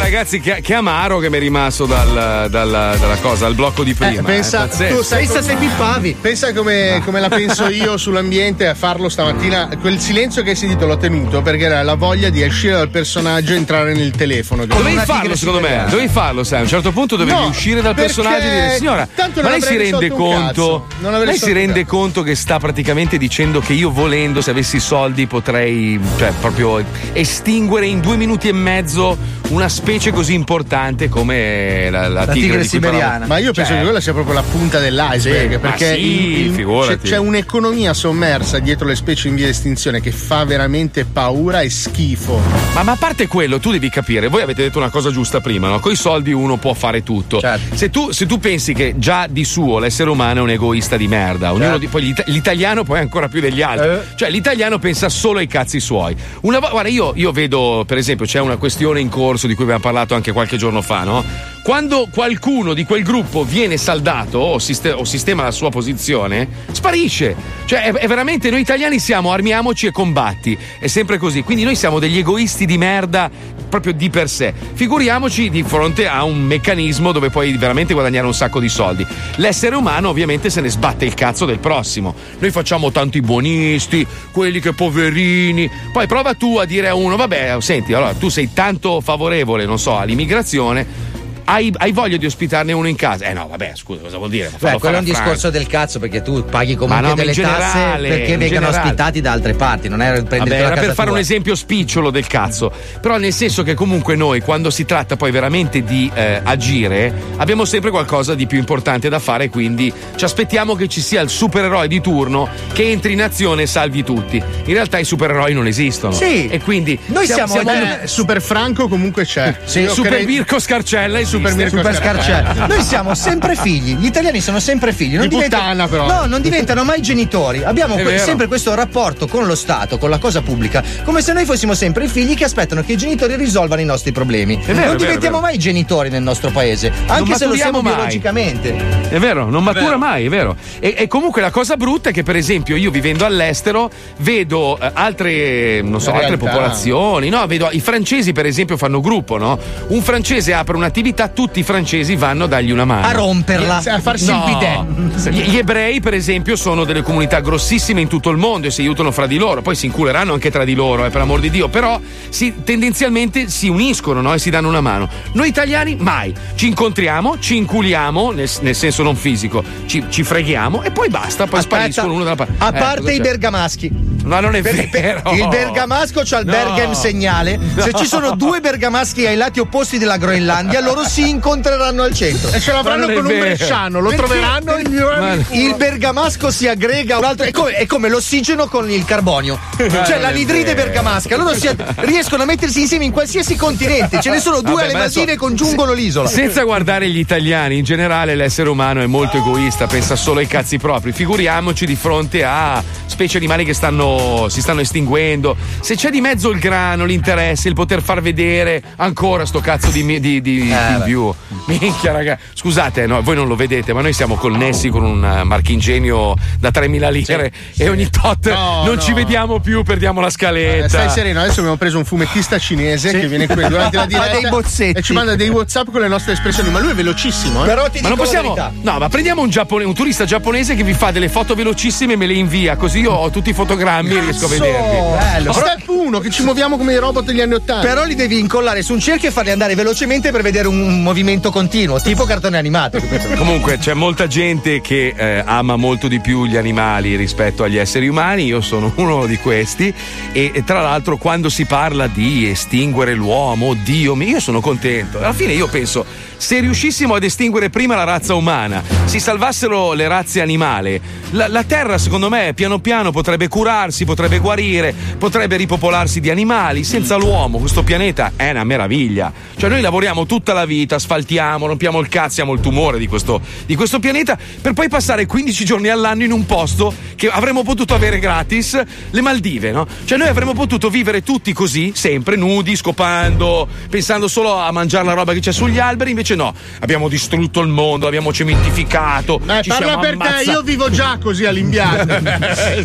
Ragazzi, che, che amaro che mi è rimasto dal, dalla, dalla cosa, al blocco di prima. Eh, pensa, eh, tu sai se pippavi. Pensa come, ah. come la penso io sull'ambiente a farlo stamattina. Quel silenzio che hai sentito l'ho tenuto perché era la voglia di uscire dal personaggio e entrare nel telefono. Dovevi farlo, secondo me. Dovevi farlo, sai. A un certo punto dovevi no, uscire dal personaggio e dire: signora, ma lei si rende conto? Lei si rende conto che sta praticamente dicendo che io, volendo, se avessi soldi, potrei, cioè, proprio estinguere in due minuti e mezzo una specie così importante come la, la, la tigre, tigre siberiana. Ma io penso, cioè, che quella sia proprio la punta dell'iceberg, sì, perché sì, in, in, c'è, c'è un'economia sommersa dietro le specie in via di estinzione che fa veramente paura e schifo. Ma, ma a parte quello, tu devi capire, voi avete detto una cosa giusta prima, no? Coi soldi uno può fare tutto. Certo. Se tu, se tu pensi che già di suo l'essere umano è un egoista di merda, ognuno certo. di, poi l'italiano poi ancora più degli altri. Eh. Cioè l'italiano pensa solo ai cazzi suoi. Una, guarda, io, io vedo, per esempio, c'è una questione in corso di cui abbiamo parlato anche qualche giorno fa, no? Quando qualcuno di quel gruppo viene saldato o, siste- o sistema la sua posizione, sparisce. Cioè è, è veramente, noi italiani siamo armiamoci e combatti, è sempre così. Quindi noi siamo degli egoisti di merda proprio di per sé. Figuriamoci di fronte a un meccanismo dove puoi veramente guadagnare un sacco di soldi. L'essere umano ovviamente se ne sbatte il cazzo del prossimo. Noi facciamo tanti buonisti, quelli che poverini. Poi prova tu a dire a uno, vabbè, senti, allora tu sei tanto favorevole, non so, all'immigrazione. Hai, hai voglia di ospitarne uno in casa? Eh no, vabbè, scusa, cosa vuol dire? Beh, quello è un discorso del cazzo, perché tu paghi comunque no, delle generale, tasse perché vengano generale. ospitati da altre parti, non era il prenditore. Vabbè, era per fare tua. un esempio spicciolo del cazzo, però nel senso che comunque noi, quando si tratta poi veramente di eh, agire, abbiamo sempre qualcosa di più importante da fare, quindi ci aspettiamo che ci sia il supereroe di turno che entri in azione e salvi tutti. In realtà i supereroi non esistono. Sì. E quindi noi siamo, siamo, siamo eh, un... Super Franco comunque c'è. Sì, Io Super credo... Mirko Scarcella e Super Super, Mirko Super Scarcella. Noi siamo sempre figli, gli italiani sono sempre figli, non di puttana però. No, non diventano mai genitori. Abbiamo que- sempre questo rapporto con lo Stato, con la cosa pubblica, come se noi fossimo sempre i figli che aspettano che i genitori risolvano i nostri problemi. È vero, non è diventiamo vero, mai genitori nel nostro paese, anche se lo siamo mai. biologicamente. È vero, non matura è vero. mai, è vero. E, e comunque la cosa brutta è che per esempio io vivendo all'estero vedo eh, altre, non so, altre popolazioni, no? Vedo i francesi per esempio fanno gruppo, no? Un francese apre un'attività, tutti i francesi vanno a dargli una mano a romperla, a farsi no. il pitè. Gli, gli ebrei per esempio sono delle comunità grossissime in tutto il mondo e si aiutano fra di loro, poi si inculeranno anche tra di loro, eh, per amor di Dio, però si, tendenzialmente si uniscono, no? E si danno una mano. Noi italiani mai, ci incontriamo, ci inculiamo nel, nel senso non fisico, ci, ci freghiamo e poi basta, poi Aspetta, spariscono uno dalla parte a parte eh, i bergamaschi. Ma non è per, vero il bergamasco c'ha il no. Bergam segnale no. Se ci sono due bergamaschi ai lati opposti della Groenlandia, loro si incontreranno al centro e ce l'avranno con un bresciano, lo Perché? troveranno il, il, il bergamasco si aggrega a un altro, è come, è come l'ossigeno con il carbonio, ma cioè l'anidride bergamasca, loro si, riescono a mettersi insieme in qualsiasi continente, ce ne sono due. Vabbè, alle Maldive congiungono se, l'isola. Senza guardare gli italiani in generale, l'essere umano è molto egoista, pensa solo ai cazzi propri, figuriamoci di fronte a specie animali che stanno si stanno estinguendo. Se c'è di mezzo il grano, l'interesse, il poter far vedere ancora sto cazzo di, di, di eh. in più. Minchia raga, scusate, no, voi non lo vedete, ma noi siamo connessi con un marchingegno da tremila lire sì, e sì. ogni tot no, non no. ci vediamo più, perdiamo la scaletta. Eh, stai sereno, adesso abbiamo preso un fumettista cinese sì. che viene qui durante la diretta e ci manda dei WhatsApp con le nostre espressioni, ma lui è velocissimo, eh? Però ti ma non possiamo No, ma prendiamo un giappone, un turista giapponese che vi fa delle foto velocissime e me le invia, così io ho tutti i fotogrammi e riesco a vederli. Bello. Step uno, che ci muoviamo come i robot degli anni ottanta. Però li devi incollare su un cerchio e farli andare velocemente per vedere un movimento continuo, tipo cartone animato. Comunque c'è molta gente che eh, ama molto di più gli animali rispetto agli esseri umani, io sono uno di questi e, e tra l'altro quando si parla di estinguere l'uomo, Dio mio, io sono contento. Alla fine io penso, se riuscissimo ad estinguere prima la razza umana, si salvassero le razze animali, la, la terra secondo me piano piano potrebbe curarsi, potrebbe guarire, potrebbe ripopolarsi di animali. Senza l'uomo questo pianeta è una meraviglia, cioè noi lavoriamo tutta la vita, asfaltiamo, rompiamo il cazzo, siamo il tumore di questo, di questo pianeta, per poi passare quindici giorni all'anno in un posto che avremmo potuto avere gratis, le Maldive, no? Cioè noi avremmo potuto vivere tutti così, sempre nudi, scopando, pensando solo a mangiare la roba che c'è sugli alberi, invece no, abbiamo distrutto il mondo, l'abbiamo cementificato. Eh, ci parla per ammazz- te, io vivo già così all'indiano.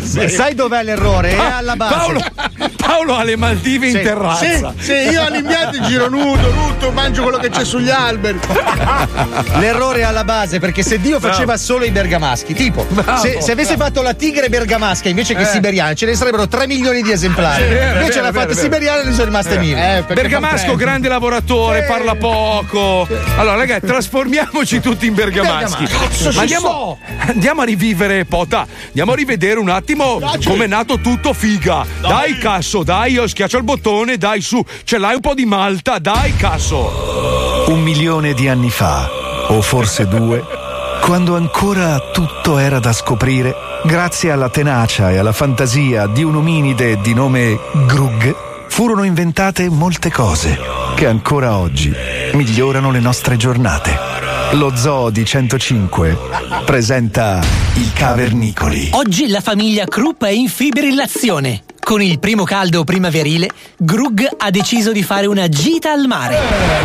Sì. Sai dov'è l'errore? È alla base. Paolo, Paolo ha le Maldive sì. in terrazza. Sì, sì, io all'indiano giro nudo, tutto, mangio quello che c'è sugli alberi. L'errore è alla base, perché se Dio faceva no. solo i bergamaschi, tipo, bravo, se, se avesse bravo. fatto la tigre bergamasca invece che eh. siberiana, ce ne sarebbero tre milioni di esemplari. Sì, vero, invece vero, l'ha fatta siberiana e ne sono rimaste mille. Eh, bergamasco, grande lavoratore, sì. parla poco. Allora, ragazzi, trasformiamoci tutti in bergamaschi. Cazzo, ma andiamo, so. andiamo a rivivere, Pota. Andiamo a rivedere un attimo come è nato tutto, figa. Dai, dai cazzo, dai, schiaccia il bottone, dai, su, ce l'hai un po' di malta, dai, cazzo. Un milione di anni fa, o forse due, quando ancora tutto era da scoprire, grazie alla tenacia e alla fantasia di un ominide di nome Grug, furono inventate molte cose che ancora oggi migliorano le nostre giornate. Lo Zoo di centocinque presenta i Cavernicoli. Oggi la famiglia Krupp è in fibrillazione. Con il primo caldo primaverile, Grug ha deciso di fare una gita al mare.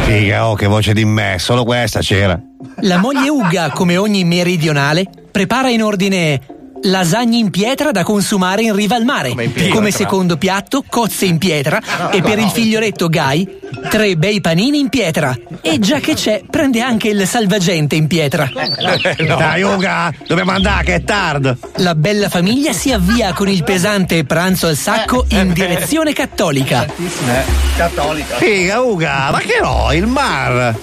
Figa, oh, che voce di me, solo questa c'era. La moglie Uga, come ogni meridionale, prepara in ordine lasagne in pietra da consumare in riva al mare, come, pietra, come secondo piatto cozze in pietra e per il figlioletto Guy tre bei panini in pietra, e già che c'è prende anche il salvagente in pietra. No. Dai Uga, dobbiamo andare che è tardi. La bella famiglia si avvia con il pesante pranzo al sacco in direzione cattolica. Cattolica. Figa Uga, ma che no, il mar.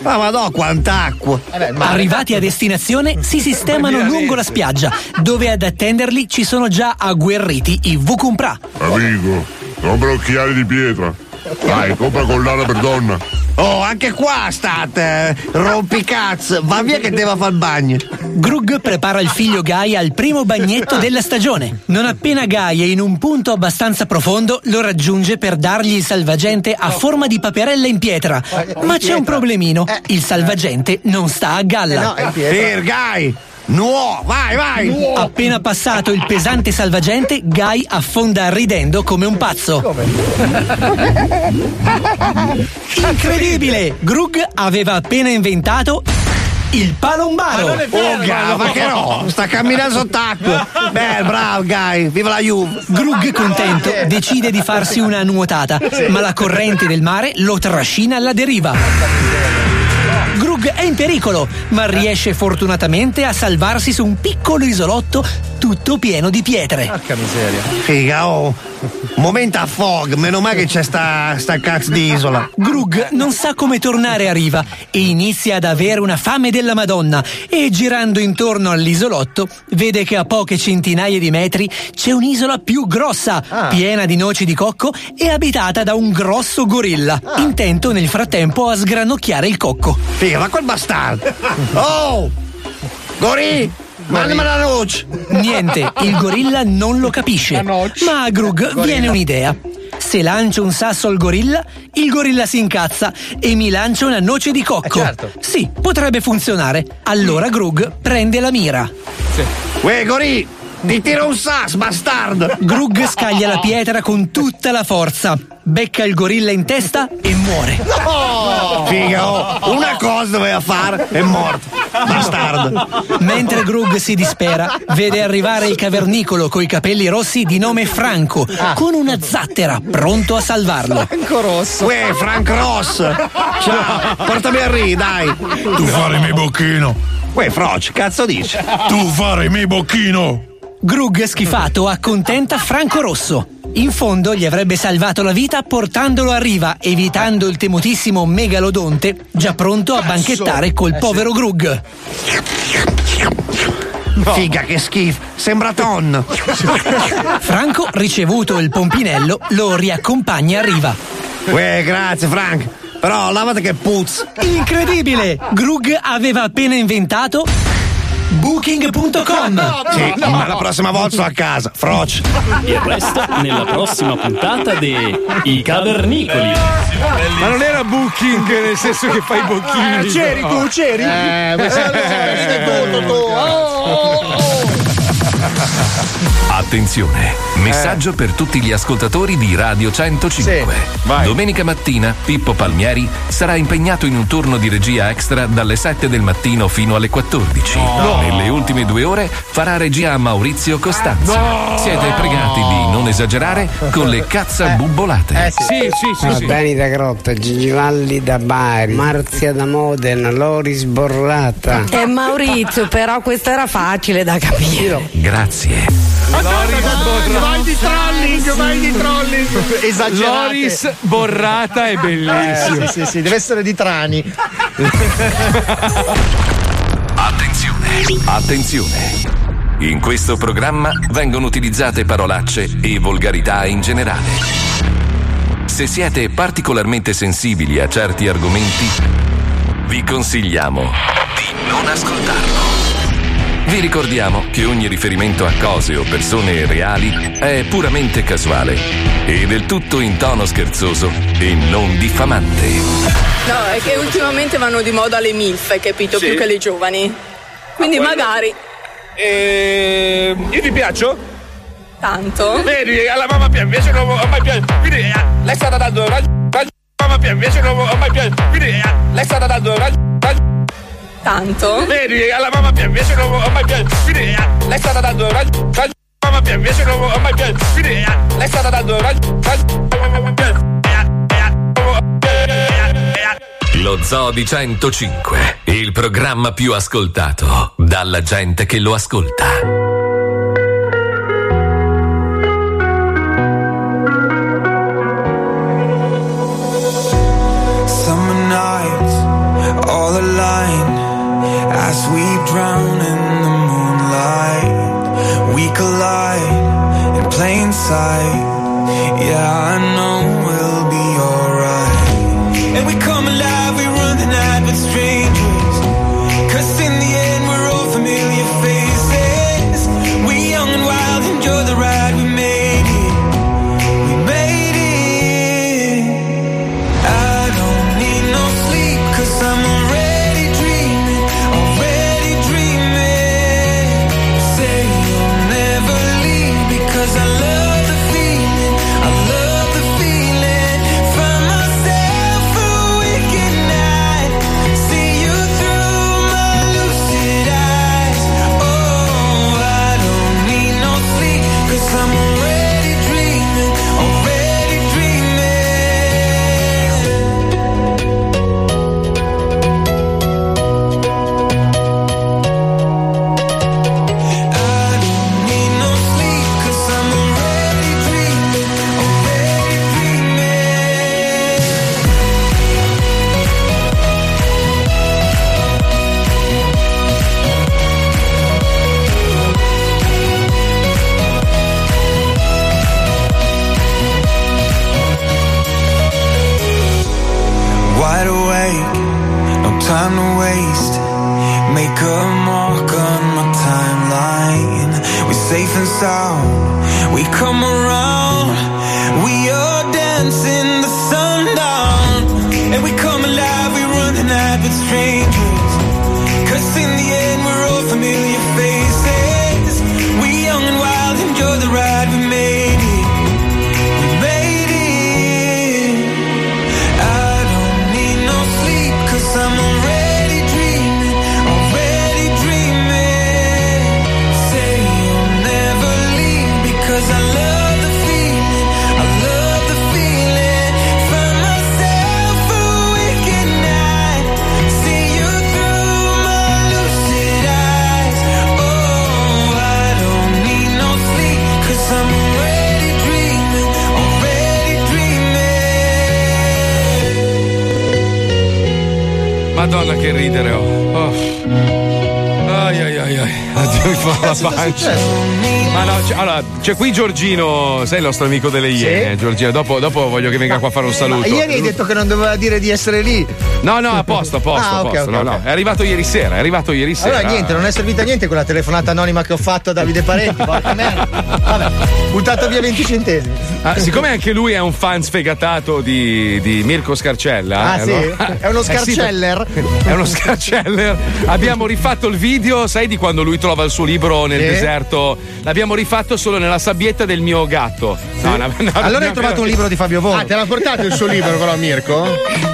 Ma madò, quant'acqua! Eh beh, arrivati a destinazione si sistemano lungo la spiaggia, dove ad attenderli ci sono già agguerriti i Vucumpra. Amico, compra occhiali di pietra. Dai, compra collana per donna. Oh, anche qua state! Rompicazzo! Va via che deve far bagno! Grug prepara il figlio Guy al primo bagnetto della stagione. Non appena Guy è in un punto abbastanza profondo, lo raggiunge per dargli il salvagente a forma di paperella in pietra. Ma c'è un problemino: il salvagente non sta a galla. Per Guy! No, vai, vai! No. Appena passato il pesante salvagente, Guy affonda ridendo come un pazzo. Come? Incredibile! Grug aveva appena inventato il palombaro! Ma vero, oh, Gallo, ma che no? Sta camminando sott'acqua! Beh, bravo, Guy! Viva la Juve! Grug, contento, decide di farsi una nuotata, ma la corrente del mare lo trascina alla deriva. Grug è in pericolo, ma riesce fortunatamente a salvarsi su un piccolo isolotto tutto pieno di pietre. Porca miseria. Figa, oh, momento a fog, meno male che c'è sta, sta cazzo di isola. Grug non sa come tornare a riva e inizia ad avere una fame della Madonna, e girando intorno all'isolotto vede che a poche centinaia di metri c'è un'isola più grossa, ah. piena di noci di cocco e abitata da un grosso gorilla, ah. intento nel frattempo a sgranocchiare il cocco. Figa, ma quel bastardo! Oh! Gorì! Mandami la noce! Niente, il gorilla non lo capisce, ma a Grug viene un'idea. Se lancio un sasso al gorilla, il gorilla si incazza e mi lancia una noce di cocco. Eh certo. Sì, potrebbe funzionare. Allora Grug prende la mira. Sì. Uè, gorì! Ti tiro un sasso, bastardo! Grug scaglia la pietra con tutta la forza, becca il gorilla in testa e muore. No! Figa, oh, una cosa doveva fare, è morto. Bastardo. Mentre Grug si dispera, vede arrivare il cavernicolo coi capelli rossi di nome Franco, con una zattera, pronto a salvarlo. Franco Rosso. Uè, Frank Ross! Ciao, portami a ridere, dai! Tu fare mi bocchino! Uè, Froch, cazzo dici? Tu fare mi bocchino! Grug, schifato, accontenta Franco Rosso. In fondo gli avrebbe salvato la vita portandolo a riva, evitando il temutissimo megalodonte già pronto a banchettare col povero Grug. No. Figa, che schifo, sembra tonno. Franco, ricevuto il pompinello, lo riaccompagna a riva. Uè, grazie Frank, però lavate che puzza. Incredibile, Grug aveva appena inventato booking punto com. No, no, sì, no, ma la prossima volta sto a casa, Froch. E resta nella prossima puntata di I Cavernicoli. Ma non era booking nel senso che fai bocchini. C'eri tu, c'eri. Eh, Attenzione, messaggio eh. per tutti gli ascoltatori di Radio centocinque. Sì, domenica mattina Pippo Palmieri sarà impegnato in un turno di regia extra dalle sette del mattino fino alle quattordici. No. Nelle ultime due ore farà regia a Maurizio Costanzo. No. Siete pregati di non esagerare con le cazzabubbolate. Eh, eh sì, sì, sì, sì, ah, sì. Dani da Grotta, Gigivalli da Bari, Marzia da Modena, Loris Borrata. E eh, Maurizio, però questo era facile da capire. Grazie. Loris, vai di trolling, vai di trolling. Esagerate. Loris Borrata è bellissimo. Eh, sì, sì, sì, deve essere di Trani. Attenzione, attenzione. In questo programma vengono utilizzate parolacce e volgarità in generale. Se siete particolarmente sensibili a certi argomenti, vi consigliamo di non ascoltarlo. Vi ricordiamo che ogni riferimento a cose o persone reali è puramente casuale e del tutto in tono scherzoso e non diffamante. No, è che ultimamente vanno di moda le milf, capito? Sì. Più che le giovani. Quindi ah, magari. Eh, io vi piaccio? tanto. Vedi, alla mamma Pia invece non ho mai piaciuto. Quindi lei sta dando la mamma Pia invece non ho mai piaciuto. Quindi lei sta dando la tanto. Vedi, alla mamma Pia invece non ho mai piaciuto. Quindi lei sta dando la mamma Pia invece non ho mai piaciuto. Quindi lei sta dando la Lo Zoo di centocinque, il programma più ascoltato dalla gente che lo ascolta. As we drown in the moonlight, we collide in plain sight. Yeah, I know we'll be alright. And we come alive, we run the night with strangers, 'cause in the end we're all familiar faces. We young and wild, enjoy the ride, we made it. We made it. I don't need no sleep, 'cause I'm already time to waste, make a mark on my timeline. We're safe and sound, we come around, we are dancing the sundown. And we come alive, we run the night with strangers, 'cause in the end we're all familiar faces. We young and wild, enjoy the ride, we made it. I'm already dreaming, already dreaming. Say you'll never leave, because I love the feeling, I love the feeling. Find myself a wicked night, see you through my lucid eyes. Oh, I don't need no sleep, 'cause I'm already dreaming, already dreaming. Madonna che ridere ho. Oh. Ai ai ai ai. Addio, mi fa la pancia. Ma no, c'è, allora, c'è qui Giorgino, sai il nostro amico delle Iene, sì? Giorgino, dopo, dopo voglio che venga ma, qua a fare un saluto. Ma ieri hai detto che non doveva dire di essere lì. No, no, a posto, a posto, ah, a posto. Okay, no, okay, no. Okay. È arrivato ieri sera, è arrivato ieri sera. Allora niente, non è servita a niente quella telefonata anonima che ho fatto a Davide Parenti, porca merda. Vabbè, buttato via venti centesimi. Ah, siccome anche lui è un fan sfegatato di, di Mirko Scarcella. Ah, allora, sì, è uno scarceller. Eh, sì, è uno scarceller. Abbiamo rifatto il video, sai, di quando lui trova il suo libro nel eh? deserto. L'abbiamo rifatto solo nella sabbietta del mio gatto. Sì. No, no, no, allora hai trovato un libro di Fabio Volo. Ah, te l'ha portato il suo libro però Mirko?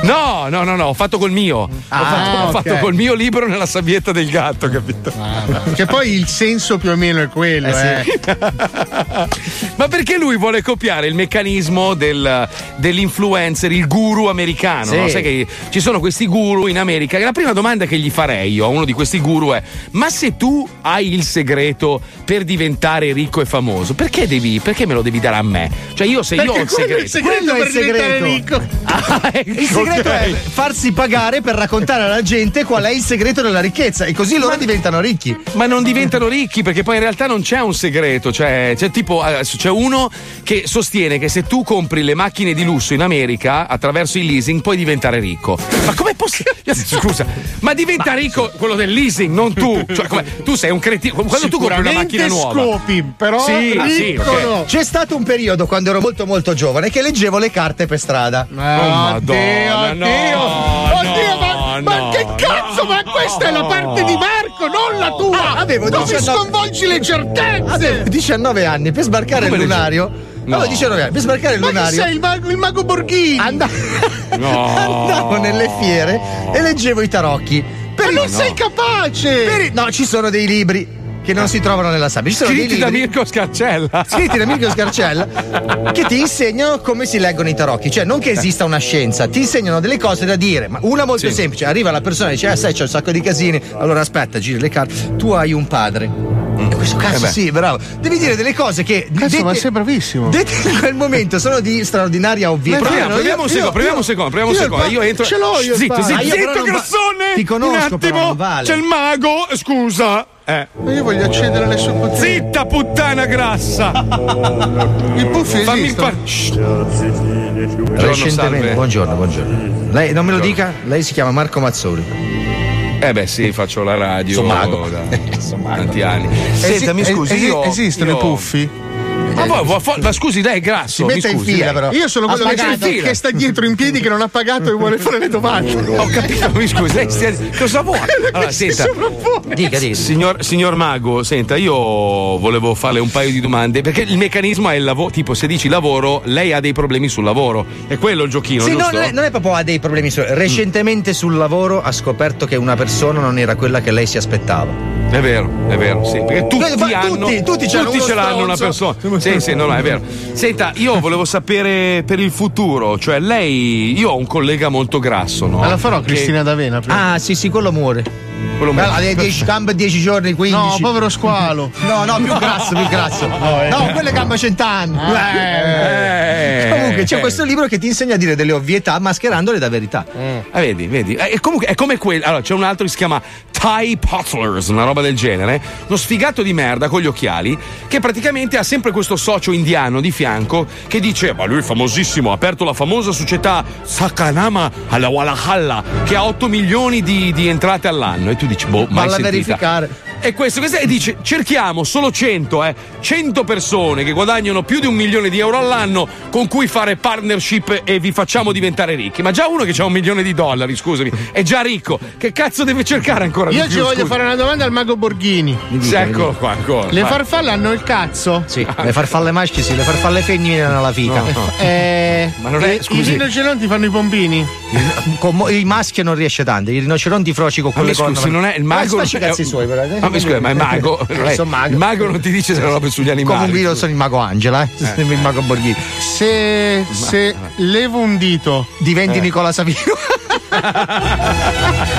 No, no, no, no. fatto col mio ah, ho, fatto, okay. ho fatto col mio libro nella sabbietta del gatto, capito? Ah, che poi il senso più o meno è quello eh, eh. Sì. Ma perché lui vuole copiare il meccanismo del, dell'influencer, il guru americano, sì. No? Sai che ci sono questi guru in America e la prima domanda che gli farei io a uno di questi guru è: ma se tu hai il segreto per diventare ricco e famoso, perché devi perché me lo devi dare a me? Cioè io se perché io ho il segreto, il segreto per il segreto. Ricco. Ah, ecco, il segreto okay. è farsi pagare per raccontare alla gente qual è il segreto della ricchezza, e così loro ma, diventano ricchi. Ma non diventano ricchi, perché poi in realtà non c'è un segreto, cioè c'è tipo c'è uno che sostiene che se tu compri le macchine di lusso in America attraverso il leasing puoi diventare ricco. Ma com'è possibile? Scusa, ma diventa ma, ricco quello del leasing, non tu. Cioè, com'è? Tu sei un cretino quando tu compri una macchina nuova. Scopi, però sì, ah, sì, okay. C'è stato un periodo quando ero molto molto giovane che leggevo le carte per strada. Oh, oh Madonna, Dio, no. Dio. No, oddio, ma, no, ma che cazzo cazzo, ma questa è la parte di Marco, non la tua! Ah, avevo non diciannove... mi sconvolgi le certezze! Avevo diciannove anni per sbarcare il lunario. No. Allora diciannove anni per sbarcare il ma lunario. Ma sei il mago, il mago Borghini? Anda... No. Andavo nelle fiere e leggevo i tarocchi. Per ma non no. sei capace! Per i... No, ci sono dei libri che non si trovano nella sabbia. Ci sono scritti dei libri, da Mirko Scarcella. Scritti da Mirko Scarcella che ti insegnano come si leggono i tarocchi. Cioè, non che esista una scienza, ti insegnano delle cose da dire, ma una molto sì. semplice. Arriva la persona e dice: ah, sai, c'è un sacco di casini. Allora aspetta, giri le carte. Tu hai un padre. E questo cazzo eh sì, bravo. Devi dire delle cose che cazzo, dette, ma sei bravissimo. Dette in quel momento sono di straordinaria ovvietà. Proviamo, proviamo un secondo, proviamo un secondo, proviamo un secondo. Io entro. Ce l'ho io. Zitto, zitto, zitto, Grassone. Ti conosco, un attimo. C'è il mago, scusa. Eh. Ma io voglio accedere alle sue potenze. Zitta, puttana grassa! I puffi esistono. Recentemente, buongiorno, buongiorno. Lei non me lo dica? Lei si chiama Marco Mazzoli. Eh beh sì, faccio la radio. Sono mago. Da tanti anni. Senta, mi scusi, es- io, esistono io... i puffi? Ma, voi, ma scusi, lei è grasso. Si mette in fila, però. Io sono quello che, che, che sta dietro in piedi, che non ha pagato e vuole fare le domande. Ho capito, mi scusi, lei stia... cosa vuole? Allora, senta, dica, dica. Signor, signor Mago, senta, io volevo farle un paio di domande, perché il meccanismo è il lavoro. Tipo, se dici lavoro, lei ha dei problemi sul lavoro. È quello il giochino, sì, giusto? No, non è proprio ha dei problemi sul lavoro. Recentemente sul lavoro ha scoperto che una persona non era quella che lei si aspettava. È vero, è vero, sì. Perché tutti, no, hanno, tutti, tutti, tutti ce l'hanno una persona. Sì, sì, no, no, è vero. Senta, io volevo sapere per il futuro, cioè lei, io ho un collega molto grasso, no? La farò che... Cristina D'Avena. Prima. Ah, sì, sì, quello muore. Gamba dieci giorni, quindici. No, povero squalo. No, no, più grasso, più grasso. No, eh. no quella gamba cent'anni. Eh. Eh. Comunque c'è eh. questo libro che ti insegna a dire delle ovvietà mascherandole da verità. Eh. Ah, vedi, vedi. E comunque è come quello. Allora, c'è un altro che si chiama Ty Potlers, una roba del genere. Uno sfigato di merda con gli occhiali che praticamente ha sempre questo socio indiano di fianco che dice: ma lui è famosissimo, ha aperto la famosa società Sakanama alla Walahalla che ha otto milioni di, di entrate all'anno. E tu dici, boh, mai sentita. Verificare. E questo, questo, e dice, cerchiamo solo cento, eh, cento persone che guadagnano più di un milione di euro all'anno con cui fare partnership e vi facciamo diventare ricchi. Ma già uno che c'ha un milione di dollari, scusami, è già ricco. Che cazzo deve cercare ancora? Io di più, ci voglio scusa. fare una domanda al mago Borghini. Sì, eccolo qua, ancora. Le farfalle hanno il cazzo? Sì, le farfalle maschi sì, le farfalle femmine hanno la fica. No, no. Eh, ma non è, eh, scusi. I rinoceronti fanno i pompini? I maschi non riesce tanto, i rinoceronti frocico con le corna. Scusi, non è il mago. Ma i cazzi suoi, veramente. Ma scusa, ma è mago. Lei, mago. Il mago non ti dice se la roba sugli animali. Comunque io sono il mago Angela, eh. Eh. il mago Borghini. Se, se levo un dito, diventi eh. Nicola Savino.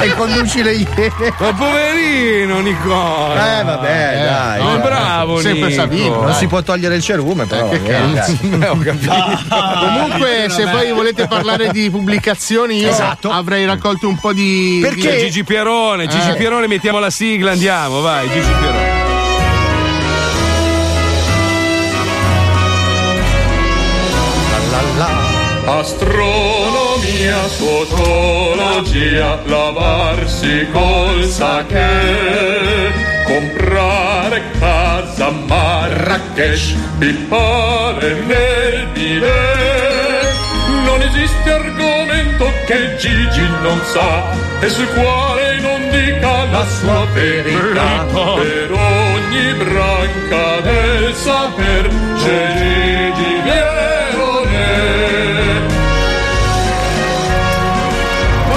E conduci le iene. Ma poverino Nicola. Eh vabbè, eh, dai. Ma bravo sempre Savino. Non dai. si può togliere il cerume, però. Eh, che cazzo. Eh, ho capito. Ah, Comunque, se poi è. volete parlare di pubblicazioni, io esatto. avrei raccolto un po' di. Perché? Di... Gigi Pierone, Gigi eh. Pierone, mettiamo la sigla, andiamo. Vai, Gigi Pierone. Astronomia, fotologia, lavarsi col sake, comprare casa a Marrakesh, pippare nel bidet. Non esiste argomento che Gigi non sa e sul quale non dica la sua verità. Per ogni branca del saper c'è Gigi Pierone.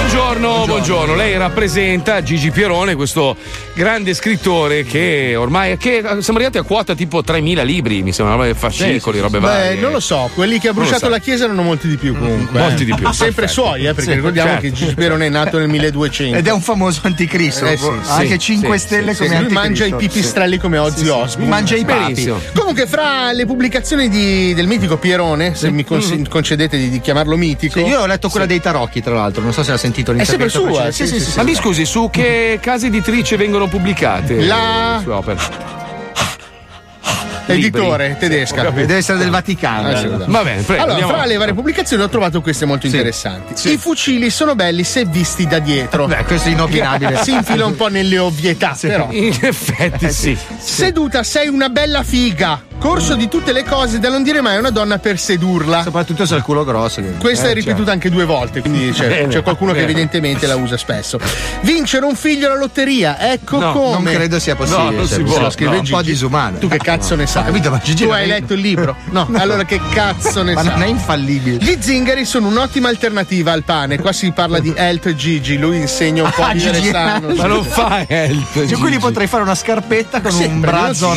Buongiorno, buongiorno. Lei rappresenta Gigi Pierone, questo grande scrittore che ormai che siamo arrivati a quota tipo tremila libri, mi sembra, roba, fascicoli, robe beh, varie. Non lo so, quelli che ha bruciato la chiesa erano molti di più comunque. Molti eh. di più. Sempre suoi, eh, perché sì, ricordiamo certo. che Gigi Pierone è nato nel milleduecento. Ed è un famoso anticristo, eh, sì, anche sì, cinque stelle sì, come sì, anticristo. Lui mangia i pipistrelli sì. come Ozzy sì, Osbourne. Mangia i papi. Comunque fra le pubblicazioni di, del mitico Pierone, se mm. mi con- concedete di, di chiamarlo mitico. Sì, io ho letto quella sì. dei tarocchi, tra l'altro, non so se la sentite. È sempre sua, sì, sì, sì, sì, ma sì. mi scusi, su che case editrice vengono pubblicate la... le sue opere? Editore libri. Tedesca, deve essere del Vaticano. Ah, sì, va bene, prego, allora, andiamo. Fra le varie pubblicazioni ho trovato queste molto sì. interessanti. Sì. I fucili sono belli se visti da dietro. Beh, questo è inopinabile. Si infila un po' nelle ovvietà, sì. però. In effetti, eh, sì. sì. Seduta sei una bella figa. Corso di tutte le cose da non dire mai a una donna per sedurla. Soprattutto se ha il culo grosso. Questa eh, è ripetuta cioè. anche due volte, quindi c'è, bene, c'è qualcuno bene. che evidentemente la usa spesso. Vincere un figlio alla lotteria, ecco no, come. Non credo sia possibile. No, non si può. Scrive no, un po' disumano. Tu che cazzo no. ne sai? Capito, ma Gigi tu hai letto il libro? No, no. Allora che cazzo ne ma sai? Ma non è infallibile. Gli zingari sono un'ottima alternativa al pane. Qua si parla di health Gigi, lui insegna un po' ah, a vivere Gigi, sano. Ma non fa health. Io cioè, quindi potrei fare una scarpetta con sì, un braccio.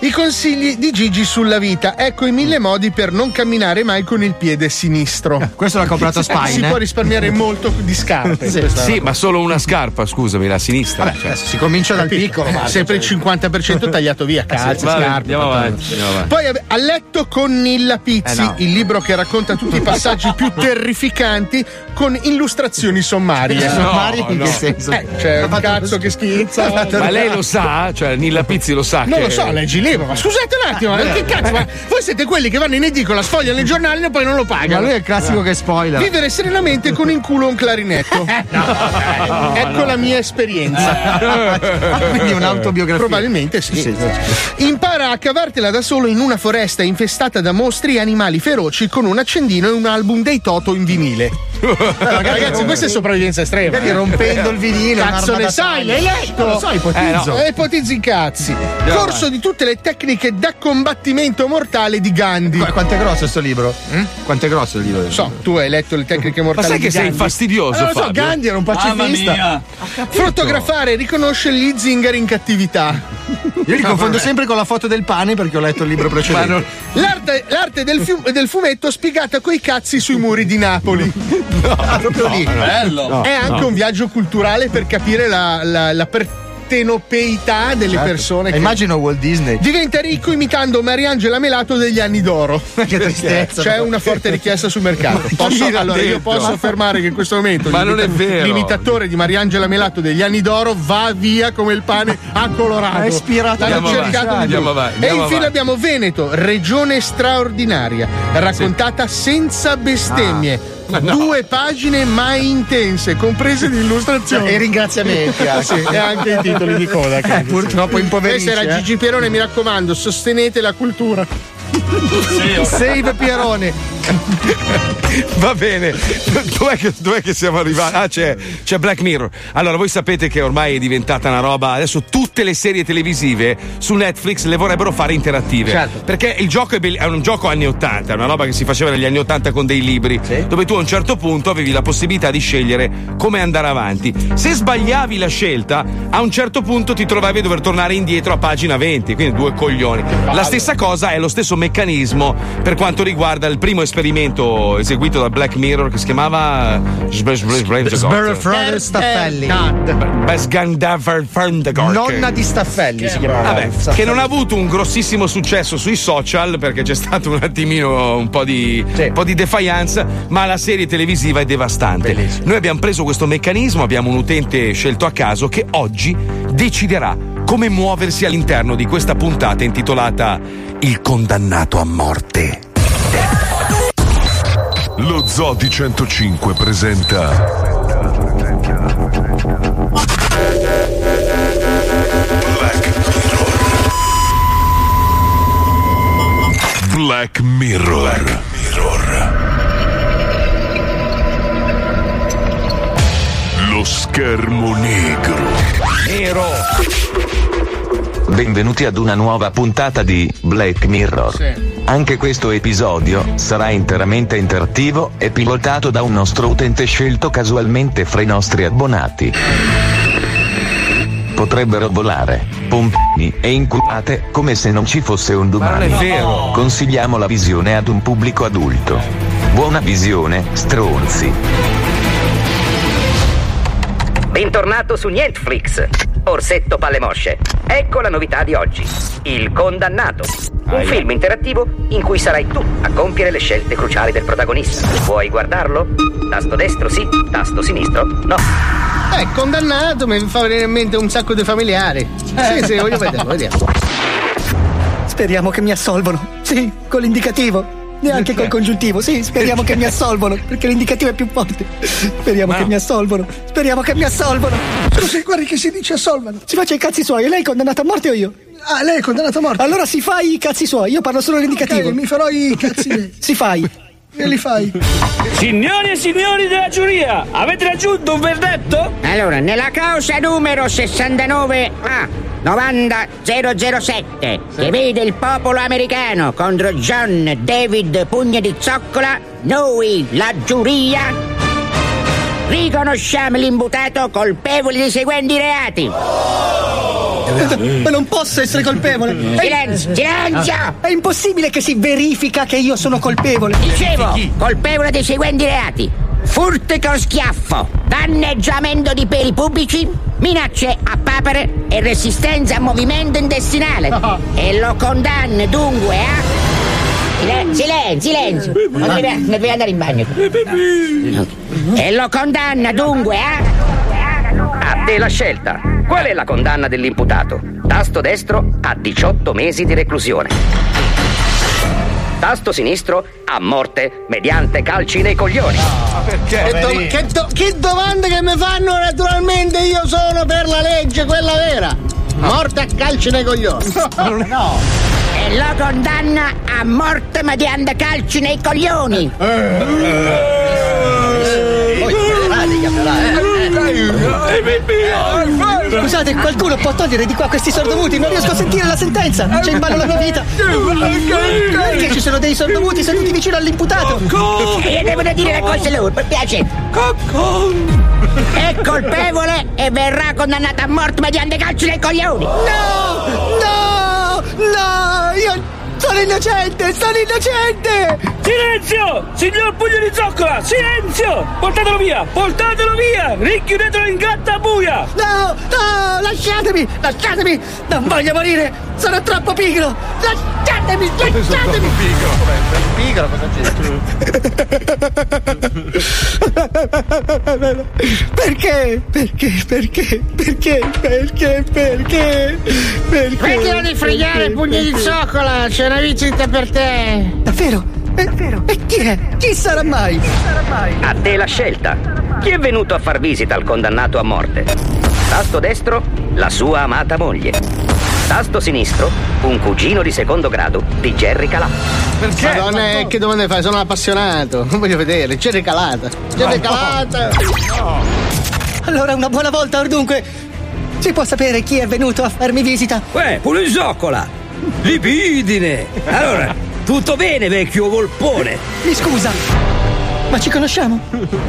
I consigli di Gigi sulla vita, ecco i mille modi per non camminare mai con il piede sinistro. Questo l'ha comprato Spine. Si eh? può risparmiare molto di scarpe. Sì, sì, ma solo una scarpa, scusami, la sinistra. Vabbè, cioè. Si comincia dal piccolo. piccolo sempre cioè. il cinquanta per cento tagliato via, calze, vale, scarpe. Andiamo avanti, andiamo avanti. Poi a letto con Nilla Pizzi, eh no. il libro che racconta tutti i passaggi più terrificanti con illustrazioni sommarie. No, sommarie in no. che senso? Eh, cioè, un cazzo che schizza. Ma lei lo sa? Cioè, Nilla Pizzi lo sa? Non che... lo so, leggi libro, ma scusate. Un attimo, ah, che cazzo, ma voi siete quelli che vanno in edicola, sfogliano il giornale e poi non lo pagano. Ma lui è il classico ah. che spoila. Vivere serenamente con in culo un clarinetto. no, no, ecco no. la mia esperienza. ah, quindi un'autobiografia. Probabilmente sì. sì, sì. Impara a cavartela da solo in una foresta infestata da mostri e animali feroci con un accendino e un album dei Toto in vinile. Ragazzi, questa è sopravvivenza estrema. Vedi, rompendo il vinile. Cazzo ne sai, l'hai letto? Lo so, ipotizzo. Eh, no. Ipotizzi in cazzi. No, Corso vai. di tutte le tecniche da combattimento mortale di Gandhi. Qu- quanto è grosso sto libro? Mm? Quanto è grosso il libro? So, tu hai letto le tecniche mortali di Gandhi. Ma sai che sei fastidioso, Fabio? So, Gandhi era un pacifista. Fotografare e riconoscere gli zingari in cattività. Io li confondo sempre con la foto del pane perché ho letto il libro precedente. Non... L'arte, l'arte del, fium- del fumetto spiegata coi cazzi sui muri di Napoli. No, ah, proprio no, lì. Bello. No, è anche no. un viaggio culturale per capire la, la, la per- tenopeità delle certo. persone che... Immagino Walt Disney. Diventa ricco imitando Mariangela Melato degli anni d'oro. Che tristezza. C'è una forte richiesta sul mercato. Posso, allora detto? io posso affermare che in questo momento Ma l'imita- non è vero. l'imitatore di Mariangela Melato degli anni d'oro va via come il pane a Colorado. È ispirato. L'hanno cercato di andiamo avanti, andiamo E infine avanti. abbiamo Veneto, regione straordinaria, raccontata sì. senza bestemmie. Ah. No. Due pagine mai intense, comprese di illustrazioni e ringraziamenti anche. Sì, e anche i titoli di coda che eh, purtroppo impoverisce. Questa era Gigi Pierone, mi raccomando, sostenete la cultura. Save Pierone. Va bene, dov'è che, dov'è che siamo arrivati? Ah, c'è, c'è Black Mirror. Allora, voi sapete che ormai è diventata una roba. Adesso tutte le serie televisive su Netflix le vorrebbero fare interattive. Certo. Perché il gioco è, be- è un gioco anni ottanta, è una roba che si faceva negli anni ottanta con dei libri, sì. dove tu a un certo punto avevi la possibilità di scegliere come andare avanti. Se sbagliavi la scelta, a un certo punto ti trovavi a dover tornare indietro a pagina venti, quindi due coglioni. La stessa cosa è lo stesso meccanismo per quanto riguarda il primo esperimento eseguito da Black Mirror che si chiamava Sberfrode Staffelli, nonna di Staffelli si chiamava, vabbè, che non ha avuto un grossissimo successo sui social perché c'è stato un attimino un po' di sì. un po' di defiance, ma la serie televisiva è devastante. Bellissimo. Noi abbiamo preso questo meccanismo, abbiamo un utente scelto a caso che oggi deciderà come muoversi all'interno di questa puntata intitolata Il condannato a morte. Lo Zoo di centocinque presenta Black Mirror. Black Mirror. Black Mirror. Lo schermo negro. Nero. Benvenuti ad una nuova puntata di Black Mirror. Sì. Anche questo episodio sarà interamente interattivo e pilotato da un nostro utente scelto casualmente fra i nostri abbonati. Potrebbero volare, pompini e inculate come se non ci fosse un domani. Ma non è vero. Consigliamo la visione ad un pubblico adulto. Buona visione, stronzi. Bentornato su Netflix. Orsetto palle mosce. Ecco la novità di oggi. Il condannato. Un film interattivo in cui sarai tu a compiere le scelte cruciali del protagonista. Vuoi guardarlo? Tasto destro sì, tasto sinistro no. Eh, condannato mi fa venire in mente un sacco di familiari. Eh. Sì, sì, voglio vederlo, vediamo. Speriamo che mi assolvono. Sì, con l'indicativo. Neanche col congiuntivo, sì, speriamo che mi assolvono, perché l'indicativo è più forte. Speriamo no. che mi assolvono, speriamo che mi assolvono. Scusi, guardi che si dice assolvano. Si faccia i cazzi suoi, e lei è condannato a morte o io? Ah, lei è condannato a morte. Allora si fa i cazzi suoi, io parlo solo l'indicativo. Okay, mi farò i cazzi miei. Si fai. E li fai. Signori e signori della giuria, avete raggiunto un verdetto? Allora, nella causa numero sessantanove A novanta zero zero sette, sì, che vede il popolo americano contro John David Pugno di Zoccola, noi, la giuria, riconosciamo l'imputato colpevole dei seguenti reati. Oh! Ma non posso essere colpevole. Silenzio, silenzio! È impossibile che si verifica che io sono colpevole. Dicevo, colpevole dei seguenti reati: furto con schiaffo, danneggiamento di peri pubblici, minacce a papere e resistenza a movimento intestinale. Oh. E lo condanno dunque a... Silenzio, silenzio, non devi andare in bagno. E lo condanna dunque a... A te la scelta. Qual è la condanna dell'imputato? Tasto destro a diciotto mesi di reclusione. Tasto sinistro a morte mediante calci nei coglioni. Oh, perché? Che, do- che, do- che domande che mi fanno, naturalmente io sono per la legge, quella vera. Morte a calci nei coglioni. No, no. E lo condanna a morte mediante calci nei coglioni. Scusate, qualcuno può togliere di qua questi sordomuti? Non riesco a sentire la sentenza. C'è in ballo la mia vita. Perché ci sono dei sordomuti seduti vicino all'imputato? E devono dire le cose loro, per piacere. È colpevole e verrà condannato a morte mediante calci nei coglioni. No, no, no, io... Sono innocente, sono innocente! Silenzio! Signor Pugno di Zoccola, silenzio! Portatelo via, portatelo via! Rinchiudetelo in gattabuia! No, no, lasciatemi, lasciatemi! Non voglio morire, sono troppo pigro! Lasciatemi, lasciatemi! Sono troppo pigro, pigro, cosa c'è? Perché? Perché? Perché? Perché? Perché? Perché? Perché? Perché di fregare, Pugno di Zoccola! Una visita per te. Davvero? Eh, Davvero? E chi è? Chi sarà mai? Chi sarà mai? A te la scelta. Chi è venuto a far visita al condannato a morte? Tasto destro, la sua amata moglie. Tasto sinistro, un cugino di secondo grado di Jerry Calà. Perché? Madonna, che domande fai? Sono appassionato. Non voglio vedere. Jerry Calata. Jerry Calata. No. Allora, una buona volta, or dunque, si può sapere chi è venuto a farmi visita? Uè, pure il Zoccola. Libidine! Allora, tutto bene, vecchio volpone? Mi scusa, ma ci conosciamo?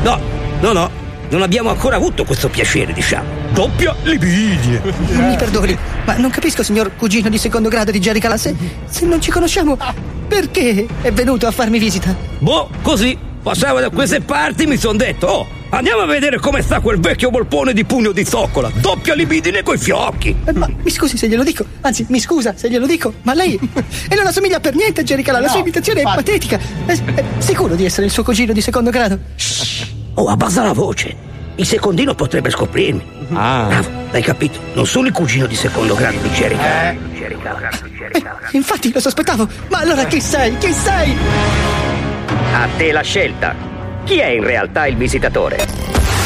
No, no, no, non abbiamo ancora avuto questo piacere, diciamo. Doppia libidine! Mi perdoni, ma non capisco, signor cugino di secondo grado di Jerry Calà, se, se non ci conosciamo, perché è venuto a farmi visita? Boh, così, passavo da queste parti e mi son detto, oh, andiamo a vedere come sta quel vecchio volpone di Pugno di Zoccola. Doppia libidine coi fiocchi. Eh, ma mi scusi se glielo dico. Anzi, mi scusa se glielo dico. Ma lei... E non assomiglia per niente a Jerry Calà. La no, sua imitazione infatti è patetica. È, è sicuro di essere il suo cugino di secondo grado? Shh. Oh, abbassa la voce. Il secondino potrebbe scoprirmi. Ah. Bravo, l'hai capito? Non sono il cugino di secondo grado di Jerry Calà. Eh. Jerry Calà. Eh, infatti lo sospettavo. Ma allora chi sei? Chi sei? A te la scelta. Chi è in realtà il visitatore?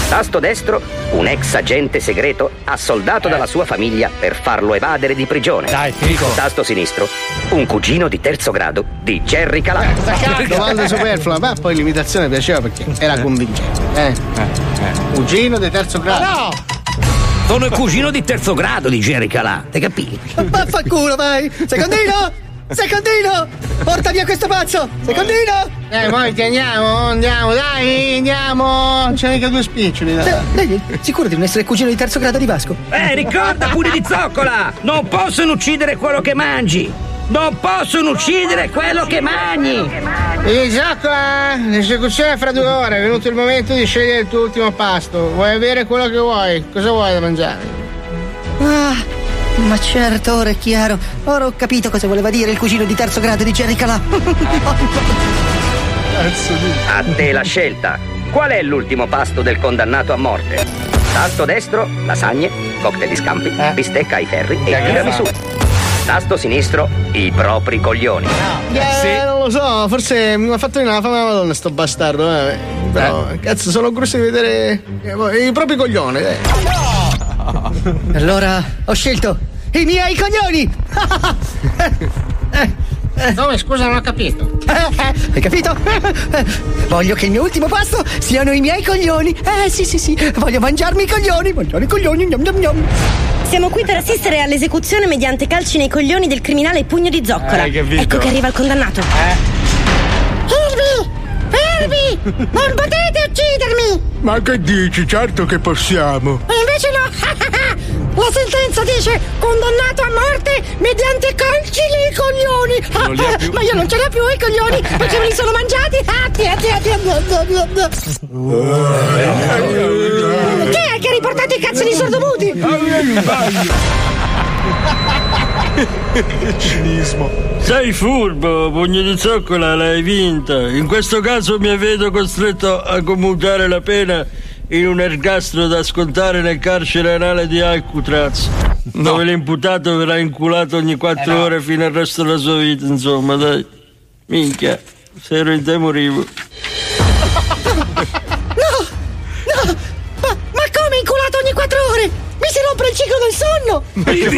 Tasto destro, un ex agente segreto assoldato eh. dalla sua famiglia per farlo evadere di prigione. Dai, fico. Tasto sinistro, un cugino di terzo grado di Jerry Calà. Eh, domanda superflua, ma poi l'imitazione piaceva perché era convincente. Eh. Cugino di terzo grado. No! Sono il cugino di terzo grado di Jerry Calà, te capì? Vaffanculo, vai! Secondino! Secondino! Porta via questo pazzo! Secondino! Eh, poi ti andiamo, andiamo, dai, andiamo! C'è mica due spiccioli, dai. Lei è sicuro di non essere cugino di terzo grado di Vasco? Eh, ricorda, Pugno di Zoccola! Non possono uccidere quello che mangi! Non possono uccidere quello che mangi! E Zoccola, l'esecuzione è fra due ore, è venuto il momento di scegliere il tuo ultimo pasto. Vuoi avere quello che vuoi? Cosa vuoi da mangiare? Ah! Ma certo, ora è chiaro. Ora ho capito cosa voleva dire il cugino di terzo grado di Jerry Calà. A te la scelta. Qual è l'ultimo pasto del condannato a morte? Tasto destro, lasagne, cocktail di scampi, eh? bistecca ai ferri e tiramisù. Tasto sinistro, i propri coglioni. No. Eh, sì. Non lo so, forse mi ha fatto una fame la madonna sto bastardo. Eh. Però, eh. cazzo, sono curioso di vedere i propri coglioni. Eh. No! Allora ho scelto i miei coglioni. Dove, scusa, non ho capito. Hai capito? Voglio che il mio ultimo pasto siano i miei coglioni. Eh sì sì sì, voglio mangiarmi i coglioni. Mangiare i coglioni, nom nom nom. Siamo qui per assistere all'esecuzione mediante calci nei coglioni del criminale Pugno di Zoccola. Hai capito? Ecco che arriva il condannato. Irvi! Irvi! Non potete uccidermi! Ma che dici? Certo che possiamo. E invece no! La sentenza dice condannato a morte mediante calci nei coglioni. Ah, ah, ma io non ce l'ho più i coglioni perché me li sono mangiati. Ah, tia, tia, tia, no, no, no. Chi è che ha riportato i cazzo di sordomuti? Cinismo. Sei furbo, Pugno di Zoccola, l'hai vinta. In questo caso mi vedo costretto a commutare la pena in un ergastolo da scontare nel carcere anale di Alcatraz, no, dove l'imputato verrà inculato ogni quattro eh no. ore fino al resto della sua vita. Insomma, dai, minchia, se ero in te morivo. No, no, ma, ma come inculato ogni quattro ore? Mi si rompe il ciclo del sonno.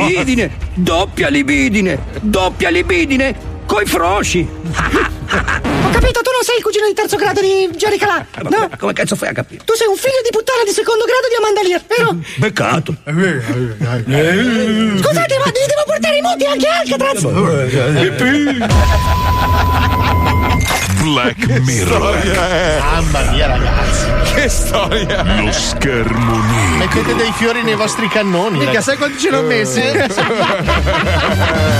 Libidine, doppia libidine, doppia libidine coi froci. Ho capito, tu non sei il cugino di terzo grado di Jerry Calà, no? Come cazzo fai a capire? Tu sei un figlio di puttana di secondo grado di Amanda Lear, vero? Beccato. Scusate, ma li devo portare i muti anche a Alcatraz. Black Mirror. Mamma mia, ragazzi, che storia. Lo schermo nero. Mettete dei fiori nei vostri cannoni. Mica, sai quanti ce l'ho messi? Ho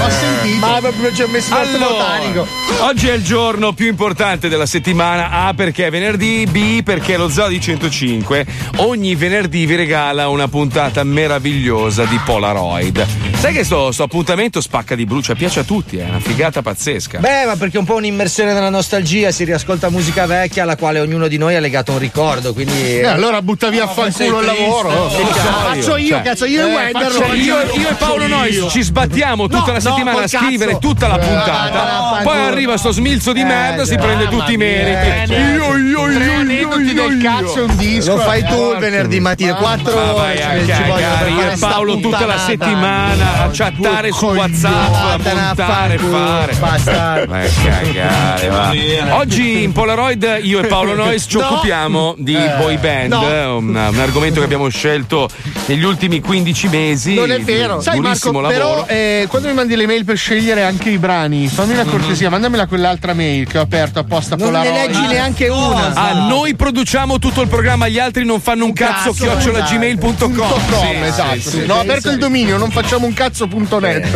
sentito. Ma proprio ci ho messo l'altro botanico. Oggi è il giorno più importante della settimana. A perché è venerdì, B perché lo Zoo di centocinque ogni venerdì vi regala una puntata meravigliosa di Polaroid. Sai che sto, sto appuntamento spacca di brucia, piace a tutti, è eh? una figata pazzesca. Beh, ma perché è un po' un'immersione nella nostalgia, si riascolta musica vecchia alla quale ognuno di noi ha legato un ricordo, quindi eh, allora butta via a fanculo il lavoro. No, no, faccio io, cioè, cazzo, io eh, e Wender faccio, io, io, io e Paolo Noise ci sbattiamo tutta no, la settimana no, a scrivere cazzo. tutta la puntata, eh, poi arriva sto smil di merda, eh, si prende ah, tutti i meriti. Eh, io, io, io, io, io, io, del cazzo un disco. Lo fai tu il venerdì mattina, quattro ore. Io e Paolo tutta la settimana a chattare su WhatsApp, a montare, fare. Basta. Ma cagare, va. Oggi in Polaroid io e Paolo Noise ci occupiamo di boy band, un argomento che abbiamo scelto negli ultimi quindici mesi. Non è vero. Sai Marco, però quando mi mandi le mail per scegliere anche i brani, fammi una cortesia, mandamela quell'altra mail che ho aperto apposta. Non Polaroid. Ne leggi neanche una. Ah, noi produciamo tutto il programma, gli altri non fanno un cazzo. cazzo chiocciola esatto. gmail punto com. Sì, esatto. Sì, sì, no, ho aperto il dominio, non facciamo un cazzo punto net.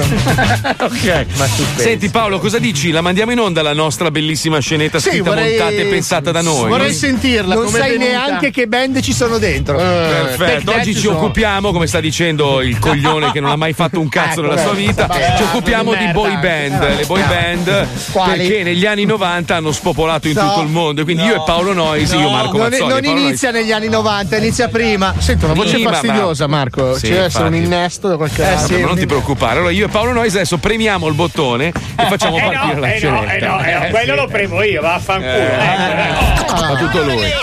Ok. Ma senti Paolo, cosa dici? La mandiamo in onda la nostra bellissima scenetta sì, scritta, vorrei... montata e pensata da noi. Vorrei sentirla. Non come sai venuta. Neanche che band ci sono dentro. Uh, Perfetto. Oggi ci sono. occupiamo, come sta dicendo il coglione che non ha mai fatto un cazzo nella sua vita, ci occupiamo di boy band, le boy band perché negli anni novanta hanno spopolato in no, tutto il mondo, quindi no, io e Paolo Noise, no, io Marco Mazzoli. Non, non inizia Noise. Negli anni novanta, inizia prima. Sento una voce prima, fastidiosa, ma... Marco. Sì, ci deve essere un innesto da qualche eh, sì, ma non ti preoccupare. Allora io e Paolo Noise adesso premiamo il bottone e facciamo eh partire no, la eh scenetta. No, eh eh no, eh quello sì. lo premo io, vaffanculo. Eh, eh, eh, no. Fa tutto lui. Here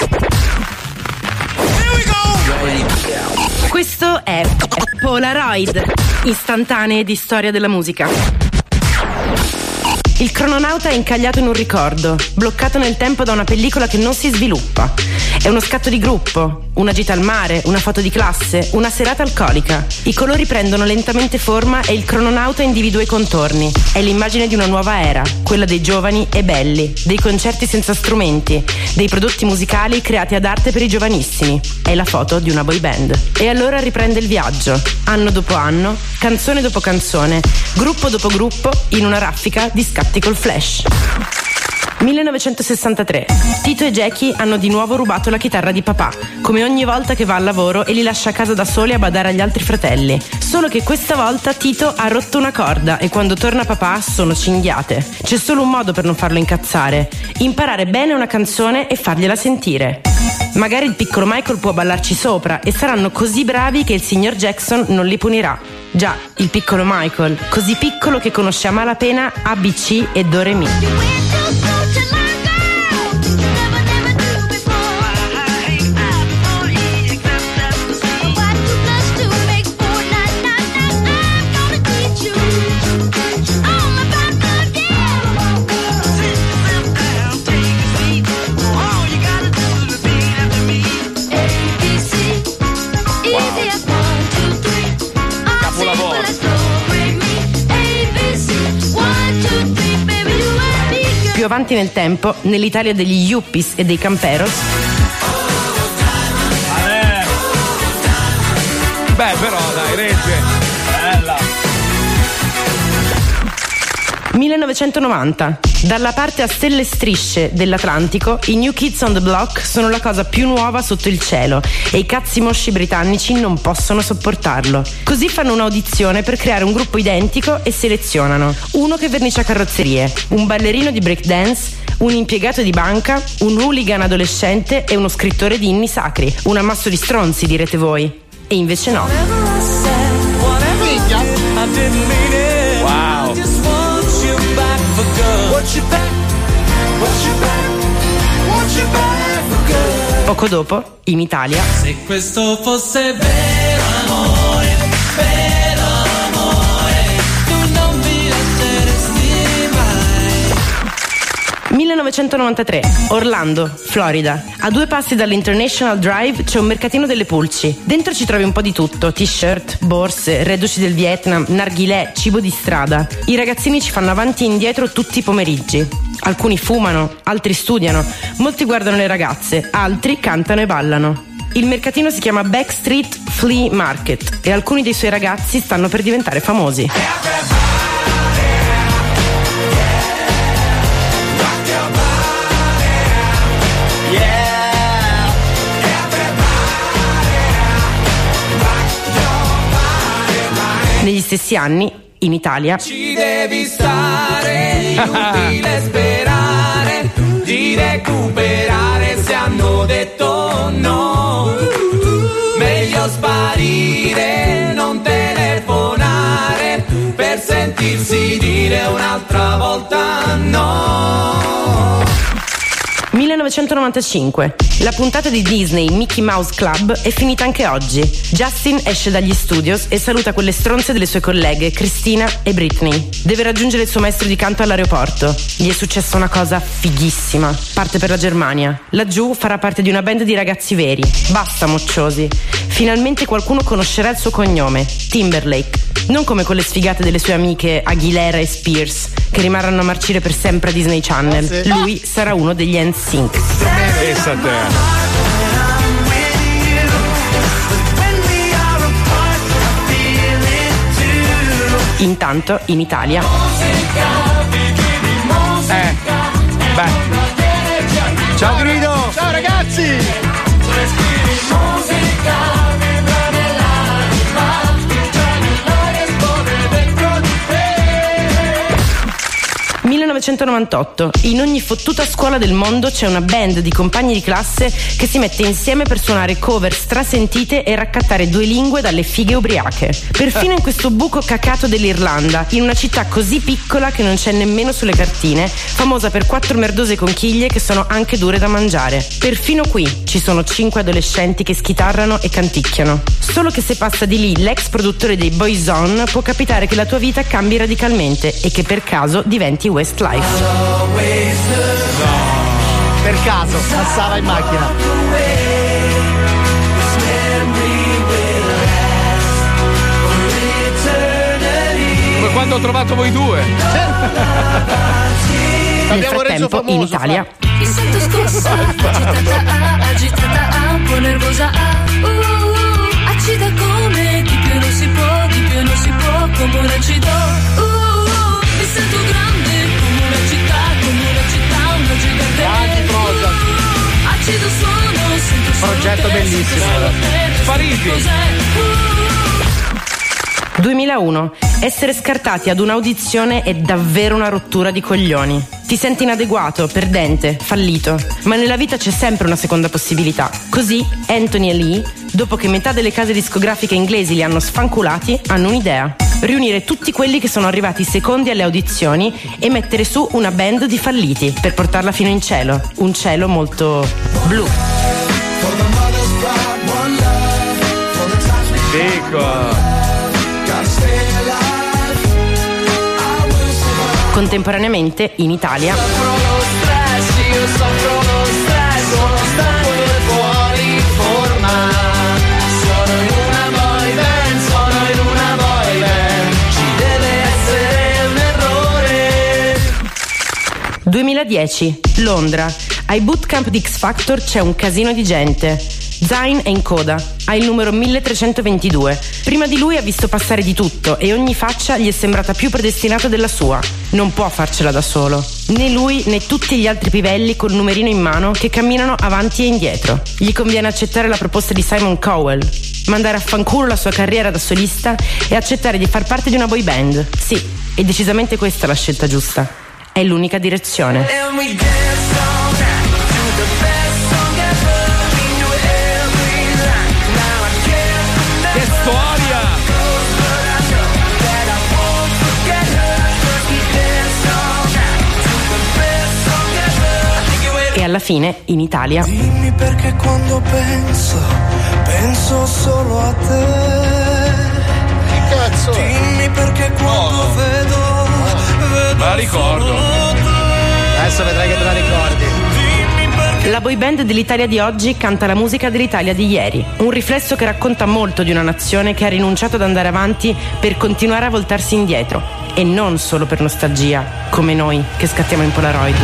we go. Questo è Polaroid, istantanee di storia della musica. Il crononauta è incagliato in un ricordo, bloccato nel tempo da una pellicola che non si sviluppa. È uno scatto di gruppo, una gita al mare, una foto di classe, una serata alcolica. I colori prendono lentamente forma e il crononauta individua i contorni. È l'immagine di una nuova era, quella dei giovani e belli, dei concerti senza strumenti, dei prodotti musicali creati ad arte per i giovanissimi. È la foto di una boy band. E allora riprende il viaggio, anno dopo anno, canzone dopo canzone, gruppo dopo gruppo, in una raffica di scatti col flash. millenovecentosessantatré. Tito e Jackie hanno di nuovo rubato la chitarra di papà, come ogni volta che va al lavoro e li lascia a casa da soli a badare agli altri fratelli. Solo che questa volta Tito ha rotto una corda e quando torna papà sono cinghiate. C'è solo un modo per non farlo incazzare: imparare bene una canzone e fargliela sentire. Magari il piccolo Michael può ballarci sopra e saranno così bravi che il signor Jackson non li punirà. Già, il piccolo Michael, così piccolo che conosce a malapena A B C e Do Re Mi. avanti nel tempo, nell'Italia degli yuppies e dei camperos. Vabbè. Beh, però dai, regge. Bella. millenovecentonovanta. Dalla parte a stelle e strisce dell'Atlantico, i New Kids on the Block sono la cosa più nuova sotto il cielo e i cazzi mosci britannici non possono sopportarlo. Così fanno un'audizione per creare un gruppo identico e selezionano uno che vernicia carrozzerie, un ballerino di breakdance, un impiegato di banca, un hooligan adolescente e uno scrittore di inni sacri. Un ammasso di stronzi, direte voi. E invece no. Wow. Poco dopo, in Italia. Se questo fosse vero amore, vero amore, tu non mi lasceresti mai. millenovecentonovantatré, Orlando, Florida. A due passi dall'International Drive c'è un mercatino delle pulci. Dentro ci trovi un po' di tutto: t-shirt, borse, reduci del Vietnam, narghilè, cibo di strada. I ragazzini ci fanno avanti e indietro tutti i pomeriggi. Alcuni fumano, altri studiano, molti guardano le ragazze, altri cantano e ballano. Il mercatino si chiama Backstreet Flea Market e alcuni dei suoi ragazzi stanno per diventare famosi. Negli stessi anni, in Italia, ci devi stare, inutile sperare di recuperare se hanno detto no. Meglio sparire, non telefonare per sentirsi dire un'altra volta no. millenovecentonovantacinque. La puntata di Disney Mickey Mouse Club è finita anche oggi. Justin esce dagli studios e saluta quelle stronze delle sue colleghe Christina e Britney. Deve raggiungere il suo maestro di canto all'aeroporto. Gli è successa una cosa fighissima. Parte per la Germania. Laggiù farà parte di una band di ragazzi veri. Basta mocciosi. Finalmente qualcuno conoscerà il suo cognome, Timberlake. Non come quelle sfigate delle sue amiche Aguilera e Spears, che rimarranno a marcire per sempre a Disney Channel. Oh, sì. Lui sarà uno degli N Sync. Pensa a te. Intanto in Italia. Eh. Beh. Ciao Grido. Ciao ragazzi. millenovecentonovantotto. In ogni fottuta scuola del mondo c'è una band di compagni di classe che si mette insieme per suonare cover strasentite e raccattare due lingue dalle fighe ubriache. Perfino in questo buco cacato dell'Irlanda, in una città così piccola che non c'è nemmeno sulle cartine, famosa per quattro merdose conchiglie che sono anche dure da mangiare. Perfino qui ci sono cinque adolescenti che schitarrano e canticchiano. Solo che se passa di lì l'ex produttore dei Boyzone, può capitare che la tua vita cambi radicalmente e che per caso diventi West Life. No. Per caso passava in macchina. Come quando ho trovato voi due. Nel frattempo famoso, in Italia. Il sento scossa, agitata, agitata, po' nervosa. Uh, uh, accida come di più non si può, di più non si può, come un acido. Uh, uh, mi sento grande. Progetto bellissimo. Spariti. duemilauno. Essere scartati ad un'audizione è davvero una rottura di coglioni. Ti senti inadeguato, perdente, fallito, ma nella vita c'è sempre una seconda possibilità. Così Anthony e Lee, dopo che metà delle case discografiche inglesi li hanno sfanculati, hanno un'idea: riunire tutti quelli che sono arrivati secondi alle audizioni e mettere su una band di falliti per portarla fino in cielo, un cielo molto blu. Dico. Contemporaneamente in Italia. duemiladieci, Londra. Ai bootcamp di X Factor c'è un casino di gente. Zayn è in coda, ha il numero milletrecentoventidue. Prima di lui ha visto passare di tutto e ogni faccia gli è sembrata più predestinata della sua. Non può farcela da solo. Né lui né tutti gli altri pivelli col numerino in mano che camminano avanti e indietro. Gli conviene accettare la proposta di Simon Cowell, mandare a fanculo la sua carriera da solista e accettare di far parte di una boy band. Sì, è decisamente questa la scelta giusta. È l'unica direzione. Che storia! E alla fine, in Italia. Dimmi perché quando penso, penso solo a te. Che cazzo è? Dimmi perché quando oh. vedo, vedo. La ricordo. Adesso vedrai che te la ricordi. La boy band dell'Italia di oggi canta la musica dell'Italia di ieri, un riflesso che racconta molto di una nazione che ha rinunciato ad andare avanti per continuare a voltarsi indietro, e non solo per nostalgia, come noi che scattiamo in Polaroid.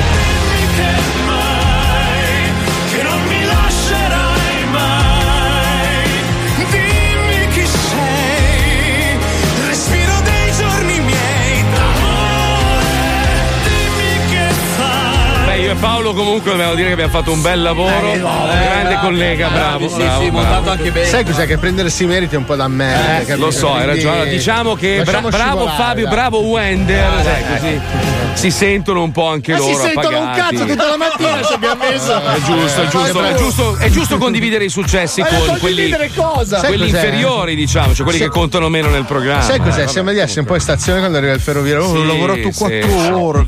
Paolo comunque dobbiamo dire che abbiamo fatto un bel lavoro, eh, no, eh, grande collega, eh, bravo, sì, bravo, sì, bravo, montato anche bene. Sai cos'è, che prendersi meriti è un po' da merda, eh, lo so, hai ragione. Diciamo che bra- bravo Fabio, bravo Wender, ah, sai, dai, così dai, dai. Si sentono un po' anche ma loro. Si sentono appagati. Un cazzo tutta la mattina ci abbiamo messo. È giusto, è giusto, è giusto, è giusto condividere i successi ma con quelli, cosa? Quelli inferiori, diciamo, cioè quelli se... che contano meno nel programma. Sai cos'è? Sembra di essere un po' in stazione quando arriva il ferroviario. Ho lavorato quattro ore.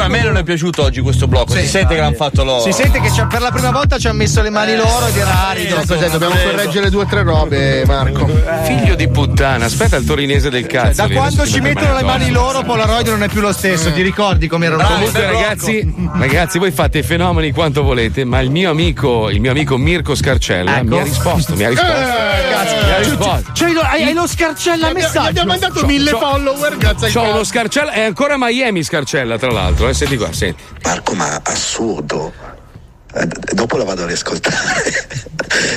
A me non è piaciuto oggi questo blocco, sì, si sente che l'hanno fatto loro. Si sente che per la prima volta ci hanno messo le mani eh, loro ed era arido. Sì, cos'è, dobbiamo correggere due o tre robe, Marco. Eh. Figlio di puttana, aspetta il torinese del cazzo. Cioè, da quando ci mettono le mani loro, Polaroid non è più lo stesso. Mm. Ti ricordi come erano? Comunque, ragazzi, ragazzi, voi fate i fenomeni quanto volete, ma il mio amico, il mio amico Mirko Scarcella ecco. mi ha risposto, mi ha risposto. Eh, cazzo, mi ha risposto. Cioè, cioè, hai lo Scarcella a messaggio. Gli abbiamo mandato c'ho, mille c'ho, follower, grazie. C'ho uno Scarcella, è ancora Miami Scarcella, tra l'altro. Eh, senti qua, senti. Marco, ma assurdo, eh, dopo la vado a riascoltare.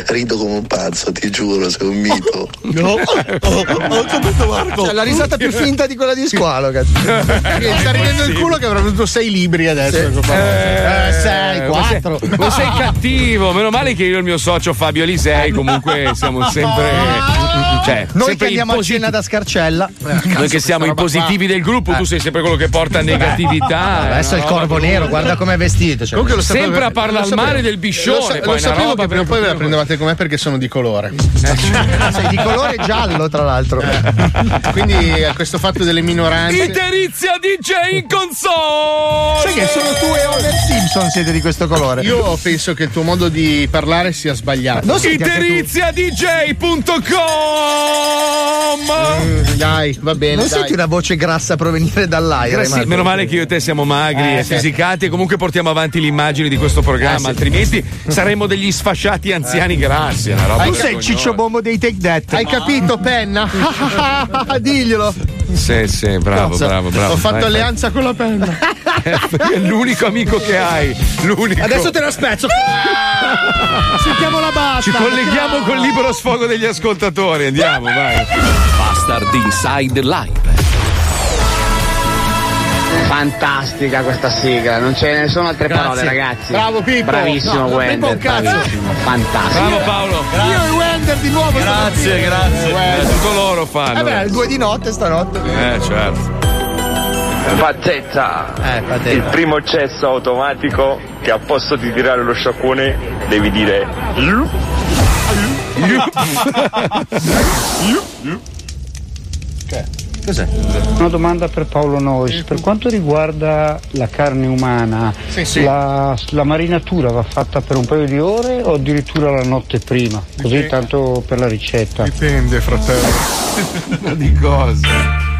Rido come un pazzo, ti giuro, sei un mito. No, ho capito, Marco. C'è la risata più finta di quella di Squalo, cazzo. Sta ridendo il culo che avrà avuto sei libri adesso. Sì. Eh, eh, sei, quattro. Ma sei, ma sei cattivo. Meno male che io e il mio socio Fabio Lisei comunque siamo sempre. Cioè, noi sempre che andiamo posit- a cena da Scarcella. Eh, cazzo, noi che siamo i positivi qua. Del gruppo, eh. Tu sei sempre quello che porta negatività. Eh, adesso è no, il corvo no, nero, guarda com'è vestito. Cioè. Comunque lo sapevo, sempre a parlare al mare del biscione. Lo, sa- lo sapevo che poi ve la prendevate com'è perché sono di colore. Eh. Sei di colore giallo, tra l'altro. Eh. Quindi a questo fatto delle minoranze. Iterizia D J in console! Sai che solo tu e Homer Simpson siete di questo colore. Io penso che il tuo modo di parlare sia sbagliato. Non iterizia d j punto com mm, dai, va bene. Non dai. Senti una voce grassa provenire dall'aria. Sì, meno male che io e te siamo magri eh, e fisicati sì. E comunque portiamo avanti l'immagine di questo programma, eh, sì. Altrimenti saremmo degli sfasciati anziani eh. grassi. Una roba tu sei il ciccio bombo dei Take That. Hai ma... capito, penna? Diglielo. Sì, sì, bravo, Cazzo. bravo, bravo. Ho fatto vai, alleanza vai. con la penna. È l'unico amico che hai. L'unico. Adesso te la spezzo. Sentiamo la basta. Ci colleghiamo no. col libero sfogo degli ascoltatori. Andiamo, vai. Bastard Inside Live. Fantastica questa sigla, non ce ne sono altre Grazie. parole, ragazzi. Bravo Pippo. Bravissimo no, Wender. Bravissimo. Fantastico. Bravo Paolo. Grazie. Io e Wender di nuovo. Grazie, grazie. Eh, tutto loro fanno. Eh beh, due di notte stanotte. Eh, certo. Pateta. Eh, pateta. Il primo cesso automatico che al posto di tirare lo sciacquone devi dire Lu. Lu. Che? Cos'è? Una domanda per Paolo Noise. Per quanto riguarda la carne umana, sì, sì. La, la marinatura va fatta per un paio di ore o addirittura la notte prima? Così dipende. Tanto per la ricetta. Dipende, fratello. Di cosa?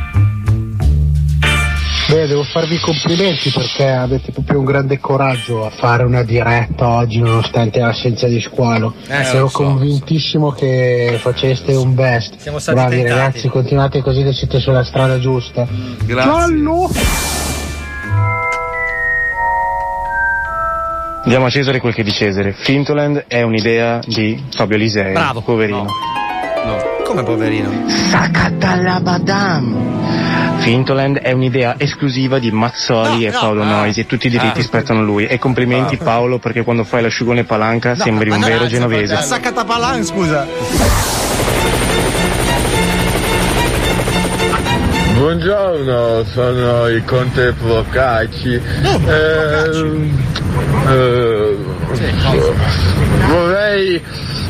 Beh, devo farvi complimenti perché avete proprio un grande coraggio a fare una diretta oggi nonostante l'assenza di Squalo. Eh, Sono so, convintissimo so. che faceste un best. Siamo stati bravi tentati. Ragazzi, continuate così che siete sulla strada giusta. Mm, grazie. Giallo! Diamo a Cesare quel che è di Cesare. Fintoland è un'idea di Fabio Lisei. Bravo. Poverino. No. No. Come poverino? Sakatalabadam. Fintoland è un'idea esclusiva di Mazzoli no, e no, Paolo no. Noise, e tutti i diritti ah, spettano a lui. E complimenti ah, Paolo, perché quando fai l'asciugone palanca no, sembri un vero no, genovese. Sakatapalan, scusa. Buongiorno, sono il Conte Bolaffi. Oh, eh, eh, vorrei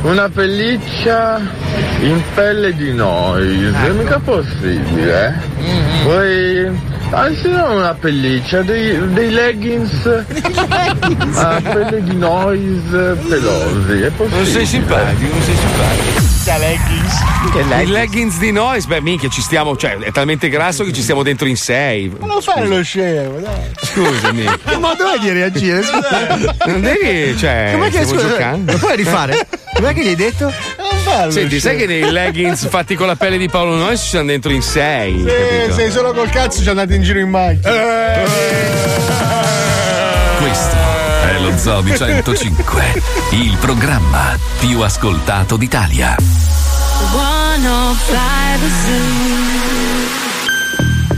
una pelliccia in pelle di Noise, è mica possibile. Eh? Vorrei, anzi non una pelliccia, dei, dei leggings a pelle di Noise pelosi. È possibile. Non sei simpatico, non sei simpatico. Leggings. Che leggings. Il leggings di Noise, beh, minchia, ci stiamo, cioè, è talmente grasso che ci stiamo dentro in sei. Ma non fare lo scemo, dai. Scusami. Ma dov'è di reagire? Scusa. Non devi, cioè. Com'è che stiamo scusa, giocando? Lo puoi rifare? Com'è che gli hai detto? Non fare lo Senti, scemo. Sai che nei leggings fatti con la pelle di Paolo Noise ci siamo dentro in sei. Sì, sei solo col cazzo ci andate in giro in macchina. Eh. Questo è lo Zoo di centocinque, il programma più ascoltato d'Italia.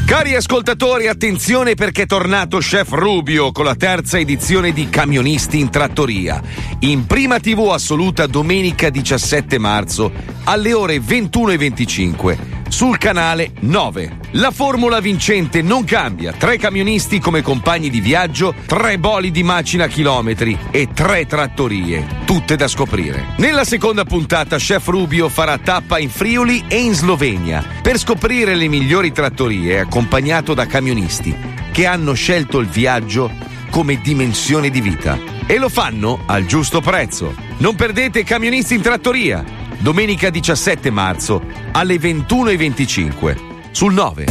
Cari ascoltatori, attenzione perché è tornato Chef Rubio con la terza edizione di Camionisti in Trattoria. In prima tivù assoluta domenica diciassette marzo alle ore ventuno e venticinque sul canale nove. La formula vincente non cambia: tre camionisti come compagni di viaggio, tre bolidi macina chilometri e tre trattorie, tutte da scoprire. Nella seconda puntata Chef Rubio farà tappa in Friuli e in Slovenia per scoprire le migliori trattorie, accompagnato da camionisti che hanno scelto il viaggio come dimensione di vita e lo fanno al giusto prezzo. Non perdete Camionisti in Trattoria, domenica diciassette marzo alle ventuno e venticinque sul nove.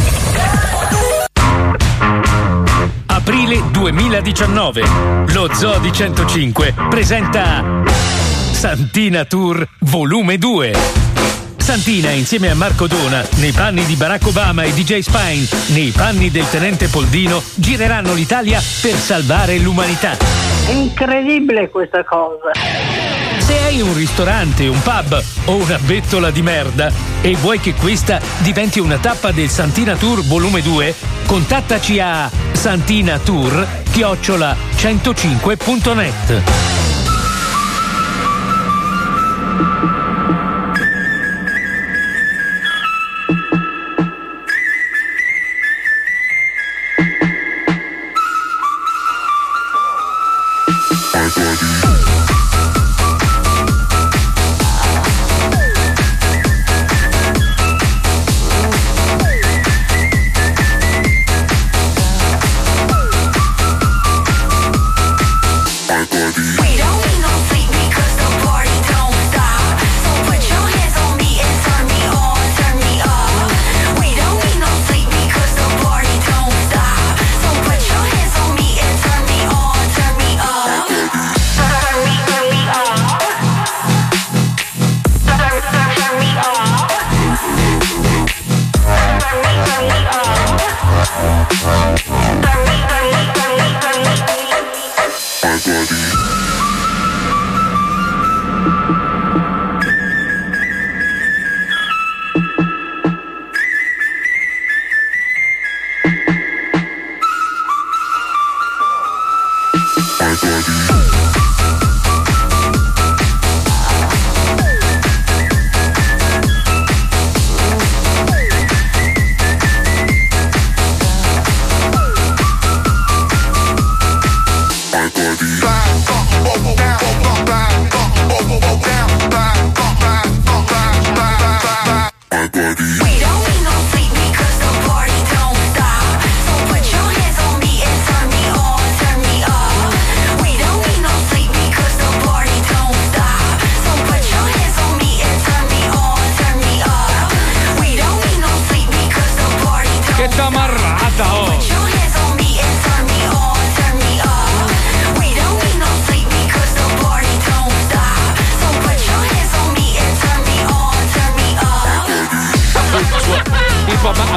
Aprile duemiladiciannove. Lo Zoo di centocinque presenta Santina Tour volume due. Santina insieme a Marco Dona, nei panni di Barack Obama, e D J Spine, nei panni del tenente Poldino, gireranno l'Italia per salvare l'umanità. È incredibile questa cosa. Se hai un ristorante, un pub o una bettola di merda e vuoi che questa diventi una tappa del Santina Tour volume due, contattaci a santinatour chiocciola centocinque punto net.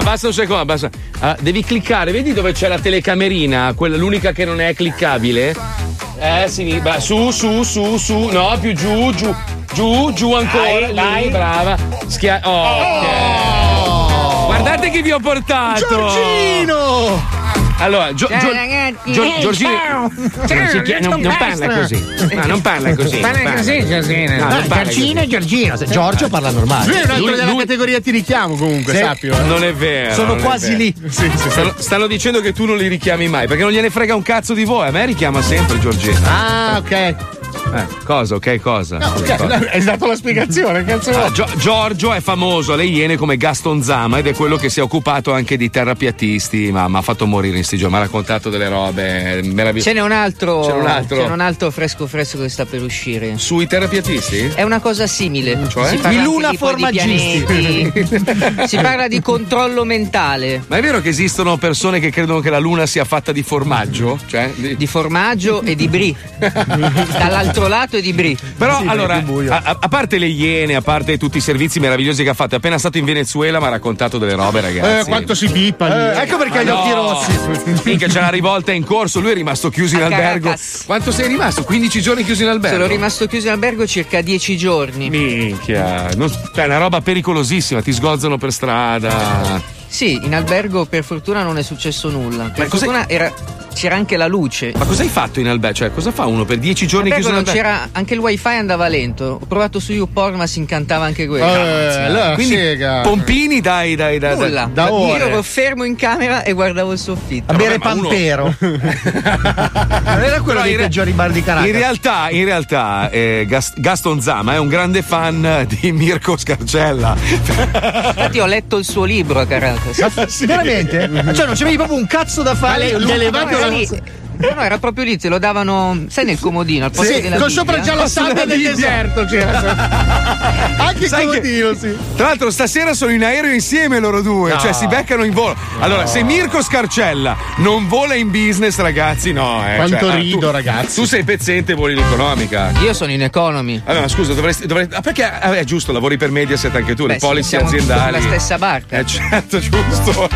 Basta un secondo, basta. Uh, devi cliccare, vedi dove c'è la telecamerina, quella, l'unica che non è cliccabile? Eh, sinistra. Su, su, su, su. No, più giù, giù. Giù, giù ancora. Dai, dai, brava. Schia- oh, oh. Okay. Guardate che vi ho portato. Giorgino! Allora, Gio- Gio- Gio- Gio- Giorgino non, non, non parla così. No, non parla così. Parla, parla così, Giorgino. No, no, Giorgino e Giorgino. Se Giorgio parla normale. Sì, un altro lui, della lui... categoria ti richiamo comunque, sì. Sappio. Eh. Non è vero. Sono quasi vero. lì. Sì, sì, stanno, stanno dicendo che tu non li richiami mai, perché non gliene frega un cazzo di voi. A me richiama sempre Giorgino. Ah, ok. Eh, cosa, ok, cosa? No, okay, cosa? No, è stata la spiegazione, cazzo. Ah, Gio- Giorgio è famoso alle Iene come Gaston Zama ed è quello che si è occupato anche di terrapiattisti, ma mi ha fatto morire in sti giorni, mi ha raccontato delle robe meravigliose. Ce n'è un altro, c'è un altro. C'è un altro fresco fresco che sta per uscire. Sui terrapiattisti? È una cosa simile. Cioè? Si parla Miluna formaggisti. Si parla di controllo mentale. Ma è vero che esistono persone che credono che la luna sia fatta di formaggio? Cioè, di... di formaggio e di brie. Dall'altro lato e di brie. Però sì, allora, a, a parte le Iene, a parte tutti i servizi meravigliosi che ha fatto, è appena stato in Venezuela, mi ha raccontato delle robe, ragazzi. Eh, quanto si pippa. Eh, ecco perché ha gli occhi rossi. Finché c'è una rivolta in corso, lui è rimasto chiuso in a albergo. Caracas. Quanto sei rimasto? quindici giorni chiuso in albergo? Sono rimasto chiuso in albergo circa dieci giorni. Minchia, non, cioè, è una roba pericolosissima, ti sgozzano per strada. Sì, in albergo per fortuna non è successo nulla. Per fortuna era, c'era anche la luce. Ma cosa hai fatto in albergo? Cioè, cosa fa uno per dieci giorni chiuso in albergo? C'era anche il wifi, andava lento. Ho provato su YouPorn, ma si incantava anche quello. Eh, no, quindi sega. Pompini, dai, dai, dai. Nulla. Da da io ero fermo in camera e guardavo il soffitto. A bere Pampero. Uno... non era quello dei re... peggiori bar di Caracas. In realtà, in realtà eh, Gast- Gaston Zama è un grande fan di Mirko Scarcella. Infatti ho letto il suo libro a Caracas. Sì. Veramente? Cioè non c'avevi proprio un cazzo da fare? Vale, l'elevato. No, no, era proprio lì, te lo davano, sai, nel comodino al posto sì, della con Bibbia. Sopra già la sabbia del deserto c'era. Anche il comodino, che, sì. Tra l'altro stasera sono in aereo insieme loro due, no. Cioè si beccano in volo. Allora, no. Se Mirko Scarcella non vola in business, ragazzi, no, eh. Quanto cioè, rido, tu, ragazzi. Tu sei pezzente e voli in economica. Io sono in economy. Allora, scusa, dovresti, dovresti ah, perché ah, è giusto, lavori per Mediaset anche tu, beh, le policy siamo aziendali. Siamo la stessa barca. Eh certo, giusto.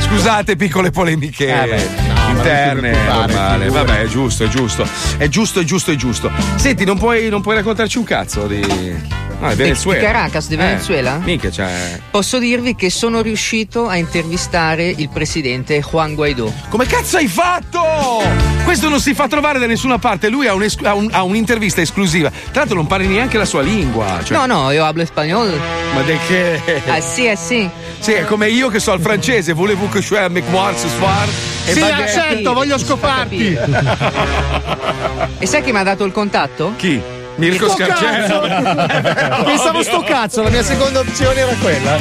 Scusate, piccole polemiche. Che eh beh, no, interne normale, vabbè, è giusto, è giusto, è giusto, è giusto, è giusto. Senti, non puoi, non puoi raccontarci un cazzo di. Ah, Venezuela. Di Caracas, di Venezuela? Eh, mica, cioè... Posso dirvi che sono riuscito a intervistare il presidente Juan Guaidó. Come cazzo hai fatto? Questo non si fa trovare da nessuna parte. Lui ha, un es- ha, un, ha un'intervista esclusiva. Tra l'altro non parli neanche la sua lingua. Cioè... No, no, io hablo spagnolo. Ma de che? Ah sì, ah sì. Sì, è come io che so il francese. Volevo che cioè McMoore si e sì, baguette. Certo, voglio scoparti. E sai chi mi ha dato il contatto? Chi? Mirko Scarcella. Pensavo sto cazzo, la mia seconda opzione era quella.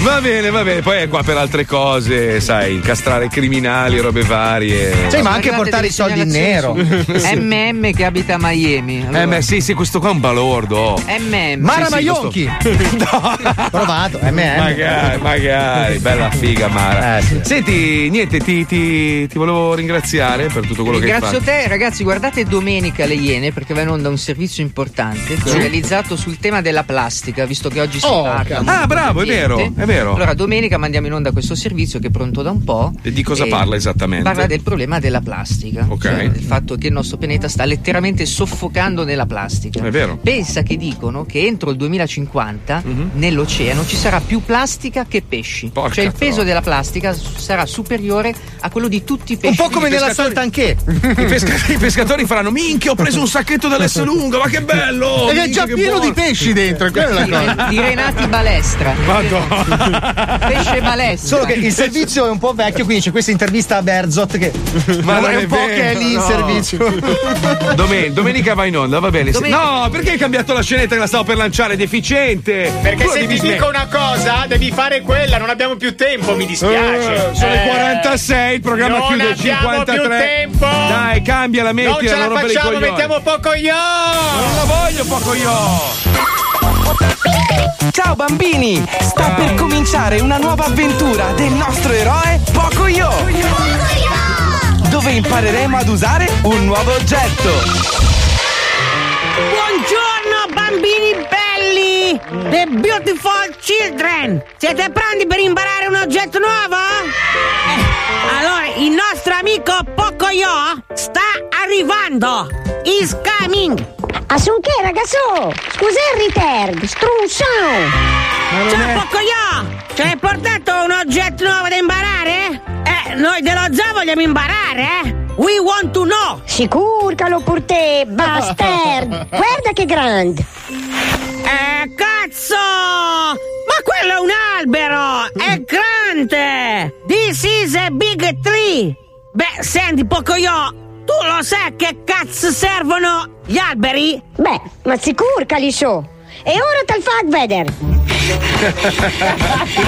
Va bene, va bene, poi è qua per altre cose, sai, incastrare criminali, robe varie. Cioè, ma anche portare i soldi in nero. M M che abita a Miami. Allora. Eh, ma sì, sì, questo qua è un balordo. M M. Mara sì, Maionchi. Sì, questo... no. Provato, M M. Magari, magari, bella figa Mara. Eh, sì. Senti, niente, ti, ti, ti volevo ringraziare per tutto quello Ringrazio che hai fatto. Grazie a te, ragazzi, guardate domenica le Iene, perché va in onda un servizio importante sì. realizzato sul tema della plastica, visto che oggi si oh, parla. Ah, bravo, è vero, è vero. Allora, domenica mandiamo in onda questo servizio che è pronto da un po'. E di cosa e parla esattamente? Parla del problema della plastica, okay. Cioè del fatto che il nostro pianeta sta letteralmente soffocando nella plastica. È vero. Pensa che dicono che entro il duemilacinquanta mm-hmm. nell'oceano ci sarà più plastica che pesci. Porca cioè il peso troppo. Della plastica sarà superiore a quello di tutti i pesci. Un po' come nella saltanché. I pescatori, i pescatori faranno minchia, ho preso un sacchetto dell'S lunga, ma che bello! Ed è già pieno di pesci dentro, quella di, cosa. Di Renati Balestra. Madonna. Pesce Balestra. Solo che il servizio è un po' vecchio, quindi c'è questa intervista a Berzot che ma è un po' vero, che è lì no. in servizio. Domen- domenica va in onda, va bene. Domen- no, perché hai cambiato la scenetta che la stavo per lanciare? Deficiente. Perché quello se ti dico me. Una cosa, devi fare quella, non abbiamo più tempo, mi dispiace. Eh, sono eh, quarantasei, il programma chiude al cinquantatré. Non abbiamo più tempo. Dai, cambia la metti, non ce la facciamo, mettiamo poco io. Non la voglio poco io! Ciao bambini! Sta per cominciare una nuova avventura del nostro eroe Poco Io! Dove impareremo ad usare un nuovo oggetto! Buongiorno bambini belli! The beautiful children! Siete pronti per imparare un oggetto nuovo? Eh, allora il nostro amico Pocoyo sta arrivando. Is coming. Assunché, ragazzo. Scusa il ritardo, strunzo. Ciao Pocoyo, ci hai portato un oggetto nuovo da imparare? Eh, noi dello zoo vogliamo imparare, eh? We want to know. Sicur che lo porté, bastard. Guarda che grande. Eh, cazzo! Ma quello è un albero! È grande! This is a big tree! Beh, senti, Pocoyo, tu lo sai che cazzo servono gli alberi? Beh, ma sicur che li so! E ora te lo fa vedere!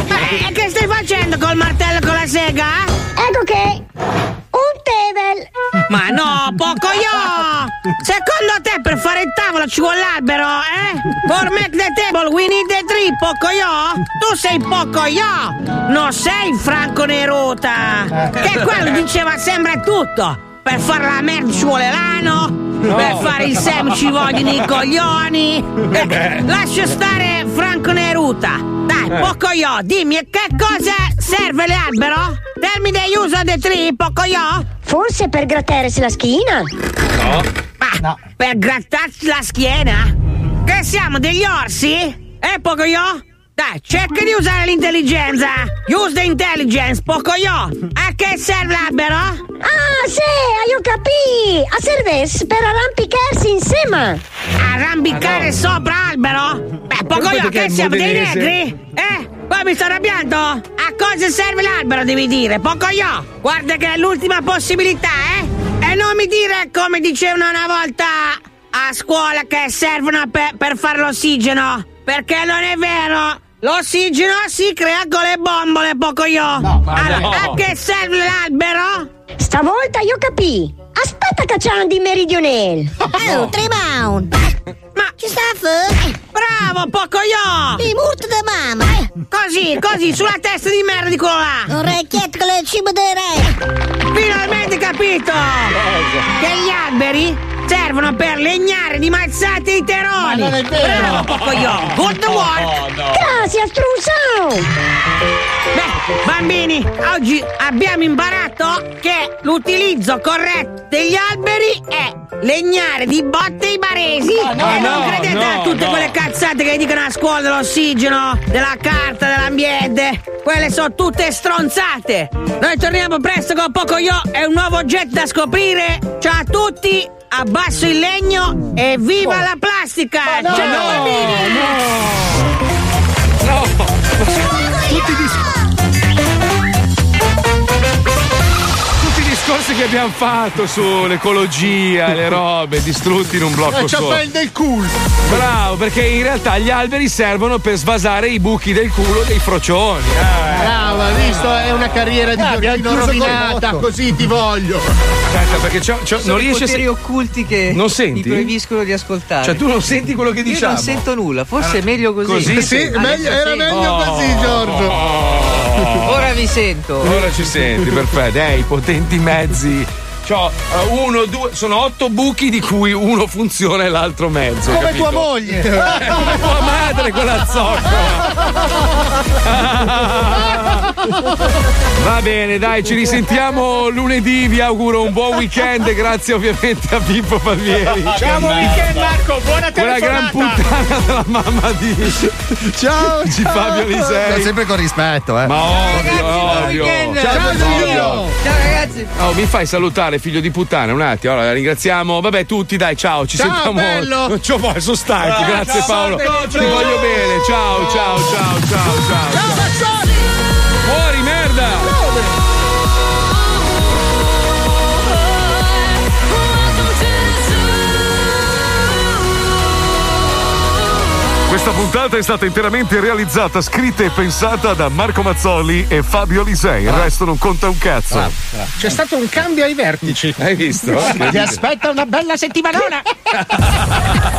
E che stai facendo col martello e con la sega? Ecco che... un table! Ma no, Pocoyo! Secondo te per fare il tavolo ci vuole l'albero, eh? For make the table we need the tree, Pocoyo! Tu sei Pocoyo! Non sei Franco Neruta! Che quello diceva sempre tutto! Per fare la merda ci vuole l'ano! No. Per fare il sem ci vogliono i coglioni. eh, Lascia stare Franco Neruta. Dai, Pocoyo, dimmi che cosa serve l'albero? Tell me the use of the tree, Pocoyo. Forse per grattarsi la schiena? No. Ah, no. Per grattarsi la schiena? Che siamo degli orsi? Eh, Pocoyo? Dai, cerca di usare l'intelligenza. Use the intelligence, Pocoyo. A che serve l'albero? Ah, sì, io capì. A servire per arrampicarsi insieme. Arrampicare ah, no. sopra albero? Beh, Pocoyo, a che siamo dei negri? Eh? Poi mi sto arrabbiando? A cosa serve l'albero, devi dire, Pocoyo. Guarda che è l'ultima possibilità, eh? E non mi dire, come dicevano una volta a scuola, che servono per, per fare l'ossigeno. Perché non è vero. L'ossigeno si crea con le bombole, Pocoyo. No, allora, no. A che serve l'albero? Stavolta io capì. Aspetta cacciando di meridionale. Oh, tre mani. Ma ci sta a fare? Bravo, Pocoyo. Il murto da mamma. Così, così, sulla testa di merda di quello là. Orecchietto con le cibo dei re. Finalmente capito. Che gli alberi servono per legnare di mazzate i terroni. Ma non è vero. Bravo, Pocoyo. Good work. Grazie, struzzo. Beh, bambini, oggi abbiamo imparato che l'utilizzo corretto degli alberi è legnare di botte i baresi. Ma no, e no, non credete no, a tutte no. quelle cazzate che dicono a scuola dell'ossigeno, della carta, dell'ambiente. Quelle sono tutte stronzate. Noi torniamo presto con Pocoyo e un nuovo oggetto da scoprire. Ciao a tutti. Abbasso il legno e viva oh. la plastica! Oh, no, ciao bambini! No! No! no. Tutti, i dis- Tutti i discorsi che abbiamo fatto sull'ecologia, le robe, distrutti in un blocco solo. La del culo! Bravo, perché in realtà gli alberi servono per svasare i buchi del culo dei frocioni. Eh. Bravo, hai visto? È una carriera di giochino ah, rovinata, così ti voglio! Aspetta, perché c'ho, c'ho, non riesci a poteri occulti che non senti? Ti proibiscono di ascoltare. Cioè tu non senti quello che diciamo? Io non sento nulla, forse è ah, meglio così. Così? Sì, ah, meglio, era sì. meglio oh, così, Giorgio. Oh. Ora vi sento. Ora ci senti, perfetto. Dai, potenti mezzi. Cioè, uno, due, sono otto buchi di cui uno funziona e l'altro mezzo. Come capito? Tua moglie. Eh, come tua madre con la zoccola. Va bene, dai, ci risentiamo lunedì, vi auguro un buon weekend, grazie ovviamente a Pippo Palmieri. Ciao, buon weekend Marco, buona telefonata. Una gran puntata della mamma di Ciao, Ci Fabio Lisei. Sempre con rispetto, eh. Ma ovvio, ovvio. Ciao, ciao, ciao ragazzi. Oh, mi fai salutare, figlio di puttana, un attimo. Allora, ringraziamo, vabbè, tutti, dai, ciao, ci ciao, sentiamo. Bello. Non ci ho voglia, sono stanchi, ah, grazie ciao, Paolo. Ciao, ti ciao. voglio bene. Ciao, ciao, ciao, ciao, ciao. Ciao, Mazzoli. Fuori merda! Questa puntata è stata interamente realizzata, scritta e pensata da Marco Mazzoli e Fabio Lisei. Il resto non conta un cazzo. Bravo, bravo. C'è stato un cambio ai vertici. Hai visto? Ti aspetta una bella settimanona.